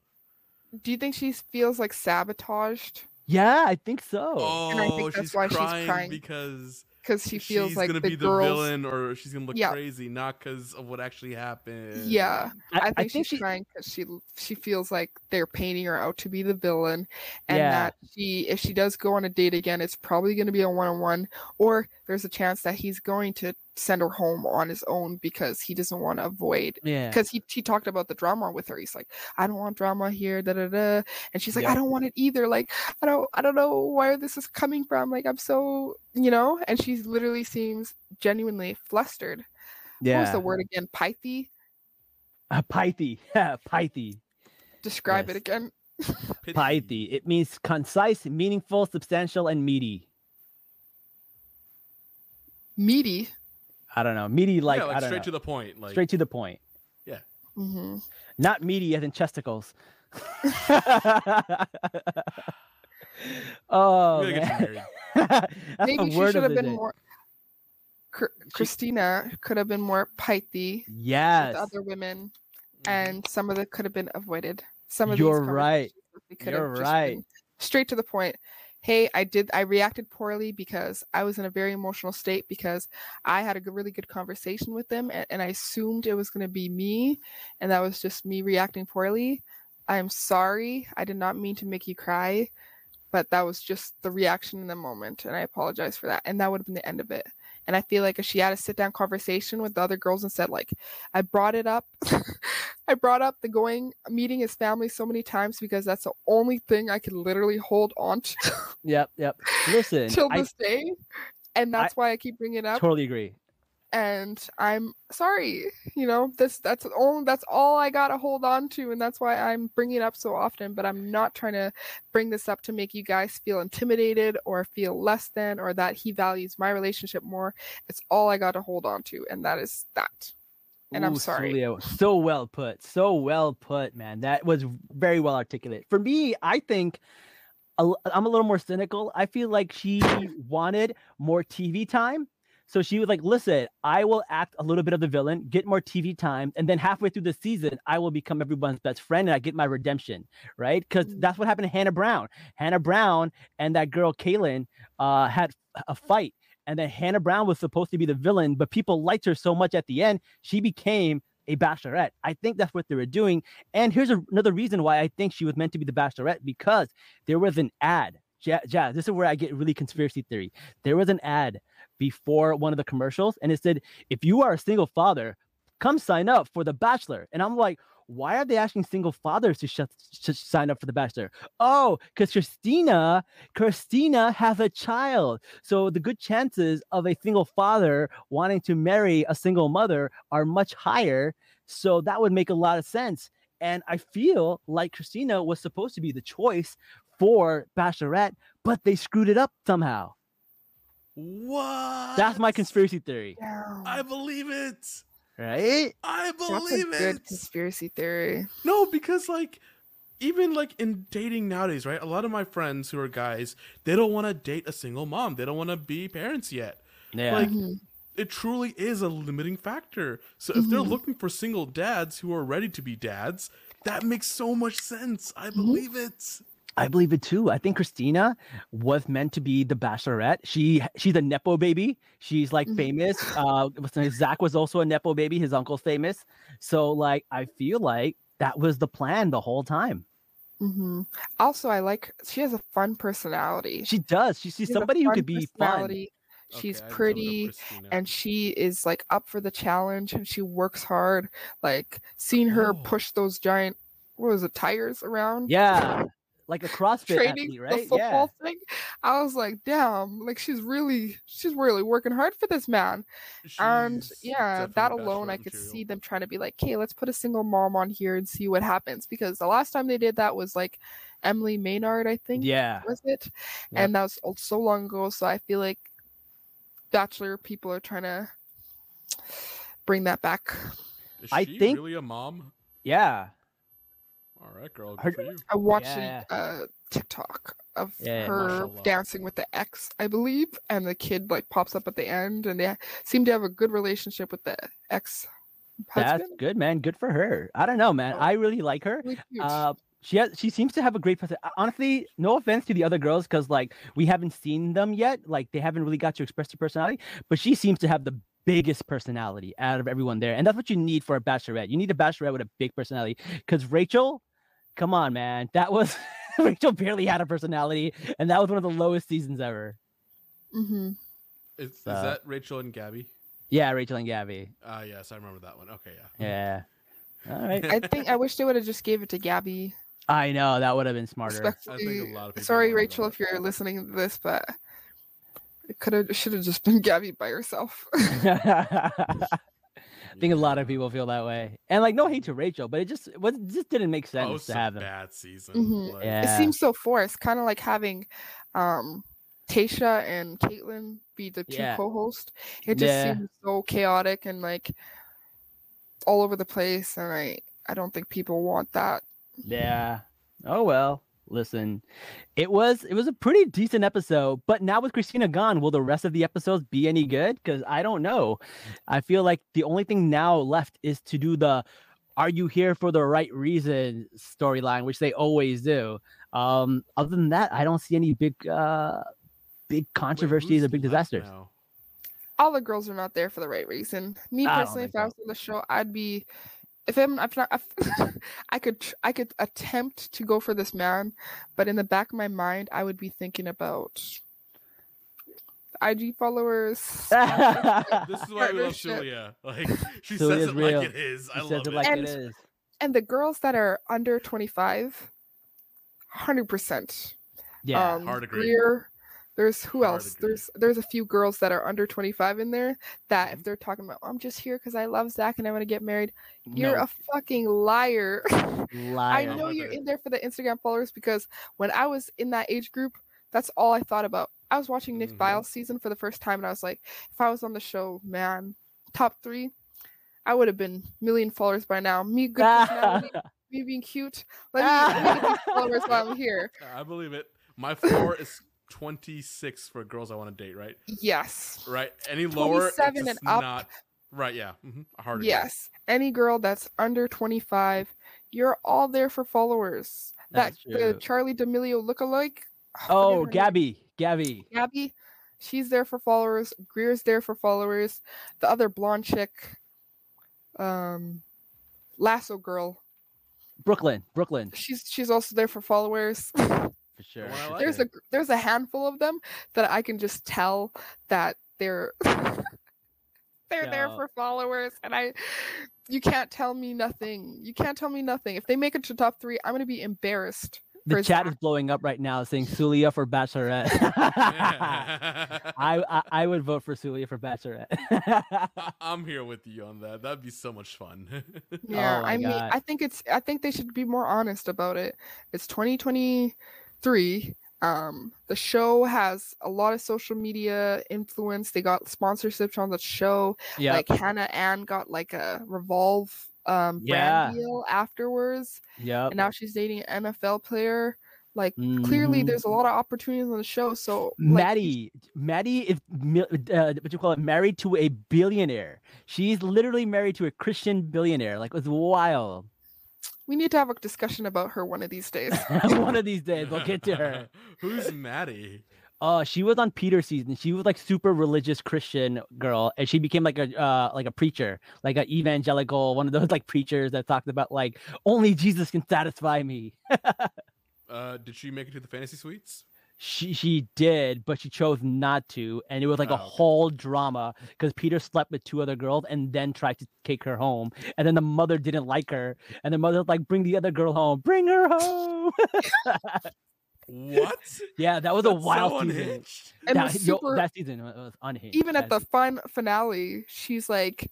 do you think she feels like sabotaged? Yeah, I think so. Oh, and I think that's she's why crying she's crying because because she feels she's like gonna the be girls... the villain, or she's gonna look yeah. crazy, not because of what actually happened. Yeah, I, I, think, I think she's she... crying because she she feels like they're painting her out to be the villain, and yeah. that she if she does go on a date again, it's probably gonna be a one on one or. There's a chance that he's going to send her home on his own because he doesn't want to avoid. Yeah. Because he, he talked about the drama with her. He's like, I don't want drama here, da da da. And she's like, yeah. I don't want it either. Like, I don't I don't know where this is coming from. Like, I'm so, you know. And she literally seems genuinely flustered. Yeah. What was the word again? Pithy. Uh, pithy. Yeah, pithy. Describe yes. it again. Pithy. It means concise, meaningful, substantial, and meaty. Meaty, I don't know. Meaty, like, yeah, like I don't straight know. to the point, like straight to the point. Yeah. Mm-hmm. Not meaty as in chesticles. Oh, man. Maybe she should have been day. more. Christina could have been more pithy. Yes. With other women, and some of that could have been avoided. Some of you're these right. Could you're have right. Straight to the point. Hey, I did. I reacted poorly because I was in a very emotional state because I had a good, really good conversation with them, and, and I assumed it was going to be me, and that was just me reacting poorly. I'm sorry. I did not mean to make you cry, but that was just the reaction in the moment, and I apologize for that. And that would have been the end of it. And I feel like if she had a sit-down conversation with the other girls and said, like, I brought it up. I brought up the going meeting his family so many times because that's the only thing I could literally hold on to. Yep, yep. Listen. Till this I, day. And that's I, why I keep bringing it up. Totally agree. And I'm sorry. You know, this that's all, that's all I got to hold on to. And that's why I'm bringing it up so often. But I'm not trying to bring this up to make you guys feel intimidated or feel less than or that he values my relationship more. It's all I got to hold on to. And that is that. And Ooh, I'm sorry. Julio. So well put. So well put, man. That was very well articulated. For me, I think a, I'm a little more cynical. I feel like she wanted more T V time. So she was like, listen, I will act a little bit of the villain, get more T V time. And then halfway through the season, I will become everyone's best friend and I get my redemption, right? Because that's what happened to Hannah Brown. Hannah Brown and that girl, Kaylin, uh, had a fight. And then Hannah Brown was supposed to be the villain, but people liked her so much at the end, she became a bachelorette. I think that's what they were doing. And here's a, another reason why I think she was meant to be the bachelorette, because there was an ad. Ja, ja, this is where I get really conspiracy theory. There was an ad before one of the commercials, and it said, if you are a single father, come sign up for The Bachelor. And I'm like, why are they asking single fathers to, sh- to sign up for The Bachelor? Oh, because Christina, Christina has a child. So the good chances of a single father wanting to marry a single mother are much higher. So that would make a lot of sense. And I feel like Christina was supposed to be the choice for Bachelorette, but they screwed it up somehow. What? That's my conspiracy theory. Yeah. I believe it. Right? I believe That's a it. Good conspiracy theory. No, because like even like in dating nowadays, right? A lot of my friends who are guys, they don't want to date a single mom. They don't want to be parents yet. Yeah. Like mm-hmm. it truly is a limiting factor. So if mm-hmm. they're looking for single dads who are ready to be dads, that makes so much sense. I mm-hmm. believe it. I believe it too. I think Christina was meant to be the bachelorette. She she's a nepo baby. She's like famous. Uh, Zach was also a nepo baby. His uncle's famous. So like, I feel like that was the plan the whole time. Mm-hmm. Also, I like, she has a fun personality. She does. She, she's she somebody who could be fun. She's okay, pretty, and she is like up for the challenge, and she works hard. Like seeing her oh. push those giant, what was it, tires around? Yeah, like a CrossFit training, athlete, right? The football yeah. thing. I was like, damn, like she's really, she's really working hard for this man. She's and yeah, that alone, I could material. see them trying to be like, okay, let's put a single mom on here and see what happens, because the last time they did that was like Emily Maynard, I think. Yeah, was it? Yep. And that was so long ago. So I feel like Bachelor people are trying to bring that back. Is she I think really a mom? Yeah. All right, girl. Good for you. I watched yeah. a uh, TikTok of yeah, her dancing with the ex, I believe, and the kid like pops up at the end, and they seem to have a good relationship with the ex husband. That's good, man. Good for her. I don't know, man. Oh, I really like her. Really uh, she has, she seems to have a great person. Honestly, no offense to the other girls, because like we haven't seen them yet. Like they haven't really got to express their personality, but she seems to have the biggest personality out of everyone there, and that's what you need for a bachelorette. You need a bachelorette with a big personality, because Rachel, come on, man, that was Rachel barely had a personality, and that was one of the lowest seasons ever. Mm-hmm. Is, so. is that Rachel and Gabby? Yeah, Rachel and Gabby. Ah, uh, yes, I remember that one. Okay, yeah. Yeah. All right. I think I wish they would have just gave it to Gabby. I know, that would have been smarter. I think a lot of people sorry, Rachel, if you're listening to this, but it could have, should have just been Gabby by herself. I think a lot of people feel that way, and like no hate to Rachel, but it just it was it just didn't make sense oh, to have them. Bad season. Mm-hmm. Like, yeah. It seems so forced, kind of like having um, Taisha and Caitlin be the two yeah. co-hosts. It just yeah. seems so chaotic and like all over the place, and I I don't think people want that. Yeah. Oh well. Listen, it was it was a pretty decent episode, but now with Christina gone, will the rest of the episodes be any good? Because I don't know. I feel like the only thing now left is to do the "Are you here for the right reason?" storyline, which they always do. Um, other than that, I don't see any big uh, big controversies Wait, or big disasters. Now? All the girls are not there for the right reason. Me personally, I if so. I was on the show, I'd be. If I'm, if not, if, I could, I could attempt to go for this man, but in the back of my mind, I would be thinking about I G followers. This is why we love Julia. Like she Julia's says it real. like it is. She I love it. Like and, it is. And the girls that are under twenty-five, one hundred percent. Yeah, um, hard agree. Clear. There's who Hard else? Agree. There's there's a few girls that are under twenty-five in there that if they're talking about, oh, I'm just here because I love Zach and I want to get married, you're no. a fucking liar. Liar. I know you're in there for the Instagram followers, because when I was in that age group, that's all I thought about. I was watching Nick mm-hmm. Biles' season for the first time, and I was like, if I was on the show, man, top three, I would have been a million followers by now. Me, good personality, me being cute. Let me, let me get these followers while I'm here. I believe it. My floor is twenty-six for girls I want to date, right? Yes. Right? Any lower, it's and up. Not... Right, yeah. Mm-hmm. Harder. Yes. Any girl that's under twenty-five, you're all there for followers. That's that true. The Charlie D'Amelio lookalike. Oh, Gabby. Gabby. Gabby. She's there for followers. Greer's there for followers. The other blonde chick. Um, Lasso girl. Brooklyn. Brooklyn. She's she's also there for followers. For sure. Well, like there's it. a there's a handful of them that I can just tell that they're they're no. there for followers, and I you can't tell me nothing. You can't tell me nothing. If they make it to top three, I'm gonna be embarrassed. The chat Zach. is blowing up right now, saying Sulia for Bachelorette. I, I I would vote for Sulia for Bachelorette. I'm here with you on that. That'd be so much fun. Yeah, oh I mean, God. I think it's I think they should be more honest about it. It's twenty twenty. Three, um, the show has a lot of social media influence. They got sponsorships on the show. Yep. Like Hannah Ann got like a Revolve um, yeah. brand deal afterwards. Yeah. And now she's dating an N F L player. Like mm. clearly, there's a lot of opportunities on the show. So like, Maddie, Maddie is uh, what you call it, married to a billionaire. She's literally married to a Christian billionaire. Like it's wild. We need to have a discussion about her one of these days. One of these days, we'll get to her. Who's Maddie? Uh, she was on Peter's season. She was like super religious Christian girl, and she became like a uh, like a preacher, like an evangelical, one of those like preachers that talked about like only Jesus can satisfy me. uh, did she make it to the fantasy suites? She she did, but she chose not to, and it was like oh, a okay. whole drama because Peter slept with two other girls and then tried to take her home, and then the mother didn't like her, and the mother was like, "Bring the other girl home, bring her home." What? Yeah, that was that's a wild so season. Unhinged. And that, super, yo, that season was unhinged. Even at that the fin- finale, she's like,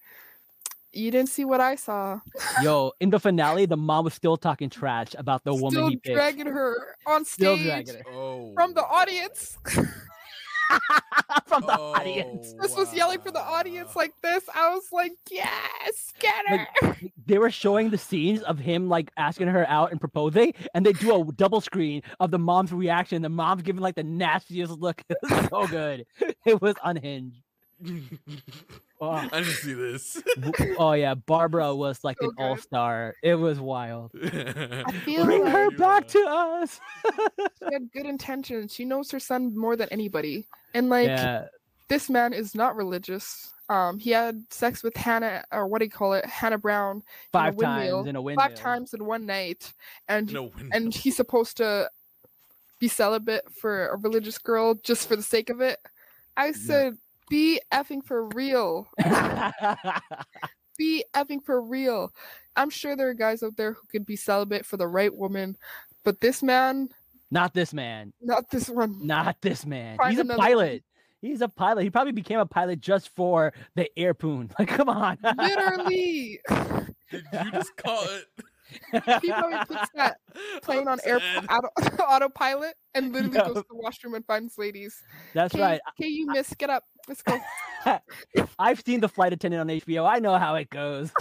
"You didn't see what I saw." Yo, in the finale, the mom was still talking trash about the still woman he picked. Still dragging her on stage. Still dragging her. Oh. From the audience. From the oh, audience. Chris wow. was yelling for the audience like this. I was like, yes, get her. Like, they were showing the scenes of him like asking her out and proposing, and they do a double screen of the mom's reaction. The mom's giving like the nastiest look. It was so good. It was unhinged. Oh. I didn't see this. Oh yeah, Barbara was like so an good. all-star. It was wild. I feel Bring like her back to us. She had good intentions. She knows her son more than anybody. And like yeah. this man is not religious. Um, he had sex with Hannah, or what do you call it, Hannah Brown, five in times in a windmill, five times in one night, and and he's supposed to be celibate for a religious girl just for the sake of it. I said. Yeah. Be effing for real. Be effing for real. I'm sure there are guys out there who could be celibate for the right woman, but this man. Not this man. Not this one. Not this man. Find He's another- a pilot. He's a pilot. He probably became a pilot just for the air poon. Like, come on. Literally. Did you just call it? He probably puts that plane on air auto, autopilot and literally no. goes to the washroom and finds ladies. That's K, right. K, you miss. Get up. Let's go. I've seen The Flight Attendant on H B O. I know how it goes.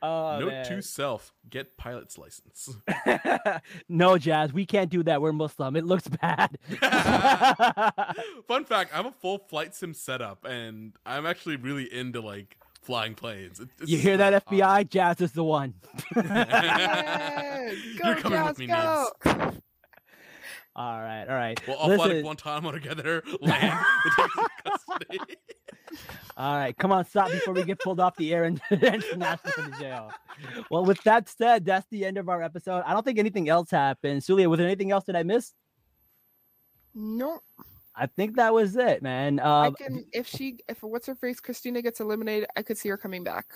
Oh, Note man. to self, get pilot's license. No, Jazz, we can't do that. We're Muslim. It looks bad. Fun fact, I'm a full flight sim setup, and I'm actually really into like flying planes. It's you hear that, F B I? Awesome. Jazz is the one. Yeah, go, you're coming Jazz, with me, go. Needs. All right, all right. We'll all fly to Guantanamo together, land, custody. All right, come on, stop before we get pulled off the air and, and snatched into jail. Well, with that said, that's the end of our episode. I don't think anything else happened. Sulia, was there anything else that I missed? Nope. I think that was it, man. Um, I can, if she, if what's her face, Christina gets eliminated, I could see her coming back.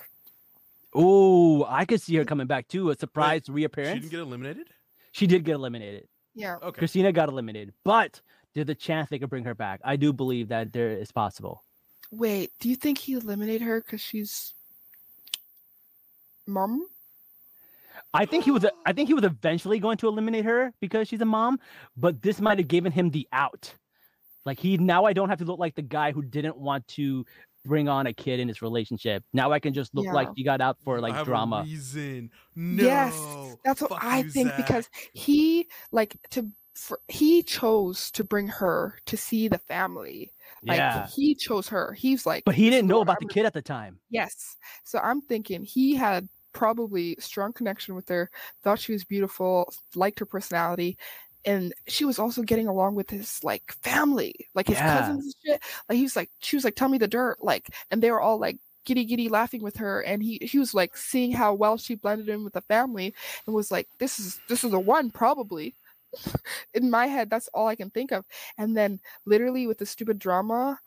Oh, I could see her coming back too. A surprise Wait, reappearance. She didn't get eliminated? She did get eliminated. Yeah. Okay. Christina got eliminated, but there's a chance they could bring her back. I do believe that there is possible. Wait, do you think he eliminated her because she's mom? I think he was. I think he was eventually going to eliminate her because she's a mom, but this might have given him the out. Like, he now I don't have to look like the guy who didn't want to bring on a kid in his relationship. Now I can just look yeah. like he got out for like I have drama. A reason. No, yes, that's what I you, think Zach. Because he like to for, he chose to bring her to see the family. Like yeah. he chose her. He's like, but he didn't know about I'm, the kid at the time. Yes, so I'm thinking he had probably strong connection with her. Thought she was beautiful. Liked her personality. And she was also getting along with his like family, like his yeah. cousins and shit. Like he was like, she was like, tell me the dirt, like, and they were all like giddy giddy laughing with her. And he he was like seeing how well she blended in with the family and was like, this is this is the one probably. In my head, that's all I can think of. And then literally with the stupid drama,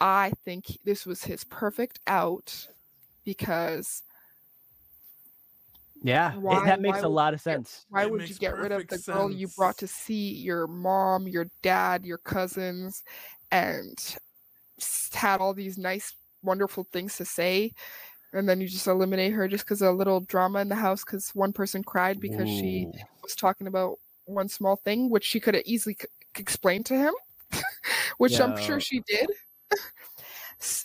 I think this was his perfect out because. Yeah, why, that makes a lot of sense. Why that would you get rid of the sense. girl you brought to see your mom, your dad, your cousins, and had all these nice, wonderful things to say, and then you just eliminate her just because of a little drama in the house because one person cried because Ooh. she was talking about one small thing, which she could have easily c- explained to him, which Yo. I'm sure she did.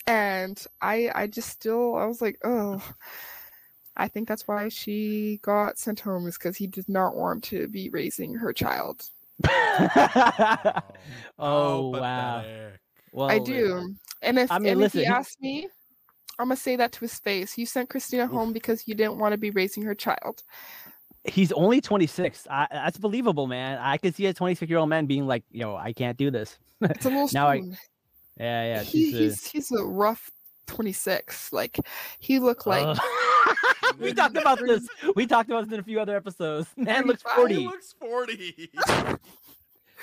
And I, I just still, I was like, oh... I think that's why she got sent home is because he did not want to be raising her child. oh, oh wow. Well, I do. And if, I mean, and listen, if he asks me, I'm going to say that to his face. You sent Christina home because you didn't want to be raising her child. he's only twenty-six. I, that's believable, man. I could see a twenty-six-year-old man being like, "Yo, I can't do this." It's a little now. I, yeah, yeah. He, he's, a, he's he's a rough twenty-six. Like he looked like. Uh, we talked about this. We talked about this in a few other episodes. Man looks forty. He looks forty.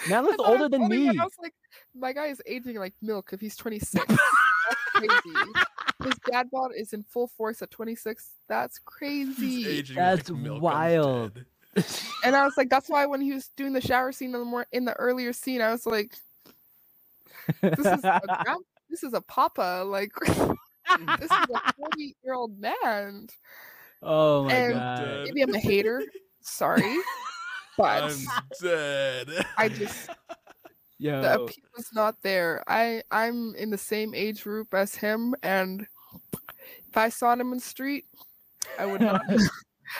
Man looks older than me. I was like, my guy is aging like milk if he's twenty-six. That's crazy. His dad bod is in full force at twenty-six. That's crazy. That's like wild. And I was like, that's why when he was doing the shower scene in the more in the earlier scene, I was like, this is a grand- this is a papa. Like this is a forty-year-old man. Oh my and god. Maybe I'm a hater. Sorry. But I'm dead. I just Yo. The appeal is not there. I, I'm in the same age group as him, and if I saw him in the street, I would not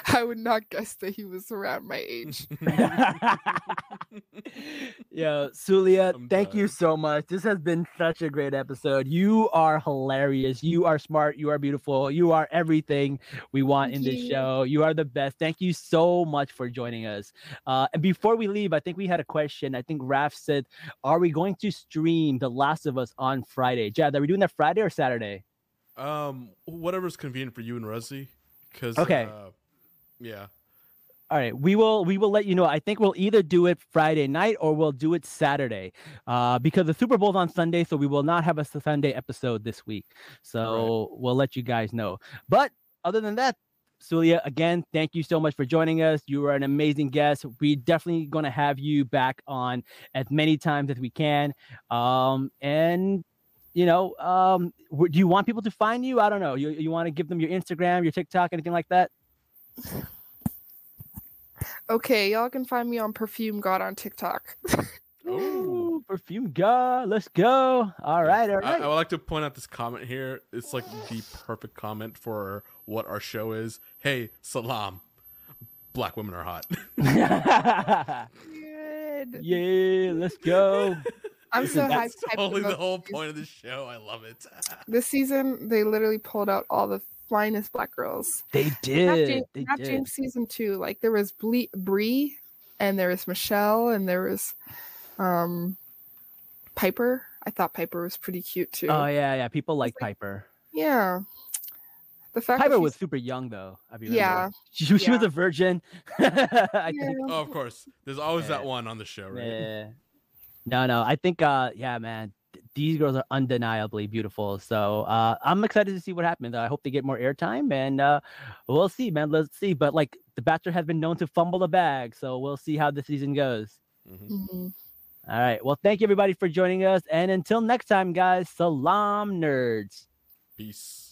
I would not guess that he was around my age. Yo, Sulia, I'm thank done. you so much. This has been such a great episode. You are hilarious. You are smart. You are beautiful. You are everything we want thank in this you. show. You are the best. Thank you so much for joining us. Uh, and before we leave, I think we had a question. I think Raph said, are we going to stream The Last of Us on Friday? Jad, are we doing that Friday or Saturday? Um, whatever's convenient for you and Rusty. Cause, okay. Uh, Yeah. All right. We will we will let you know. I think we'll either do it Friday night or we'll do it Saturday uh, because the Super Bowl is on Sunday. So we will not have a Sunday episode this week. So right. we'll let you guys know. But other than that, Sulia, again, thank you so much for joining us. You were an amazing guest. We're definitely going to have you back on as many times as we can. Um, and, you know, um, do you want people to find you? I don't know. You, you want to give them your Instagram, your TikTok, anything like that? Okay, y'all can find me on Perfume God on TikTok. Ooh, Perfume God, let's go. All right, all right. I, I would like to point out this comment here. It's like the perfect comment for what our show is. Hey, Salam. Black women are hot. Yeah, let's go. I'm so hyped. That's totally the whole point of the show. I love it. This season, they literally pulled out all the finest black girls. They did. Not James, they not did. James season two. Like there was Ble- Bree, and there was Michelle, and there was um, Piper. I thought Piper was pretty cute too. Oh yeah, yeah. People like, like Piper. Yeah. The fact Piper was super young though. Yeah. She, she yeah. was a virgin. I yeah. think. Oh, of course. There's always yeah. that one on the show, right? Yeah. No, no. I think. Uh, yeah, man. These girls are undeniably beautiful. So uh, I'm excited to see what happens. I hope they get more airtime, and uh, we'll see, man. Let's see. But like The Bachelor has been known to fumble a bag, so we'll see how the season goes. Mm-hmm. Mm-hmm. All right. Well, thank you everybody for joining us, and until next time, guys. Salam, nerds. Peace.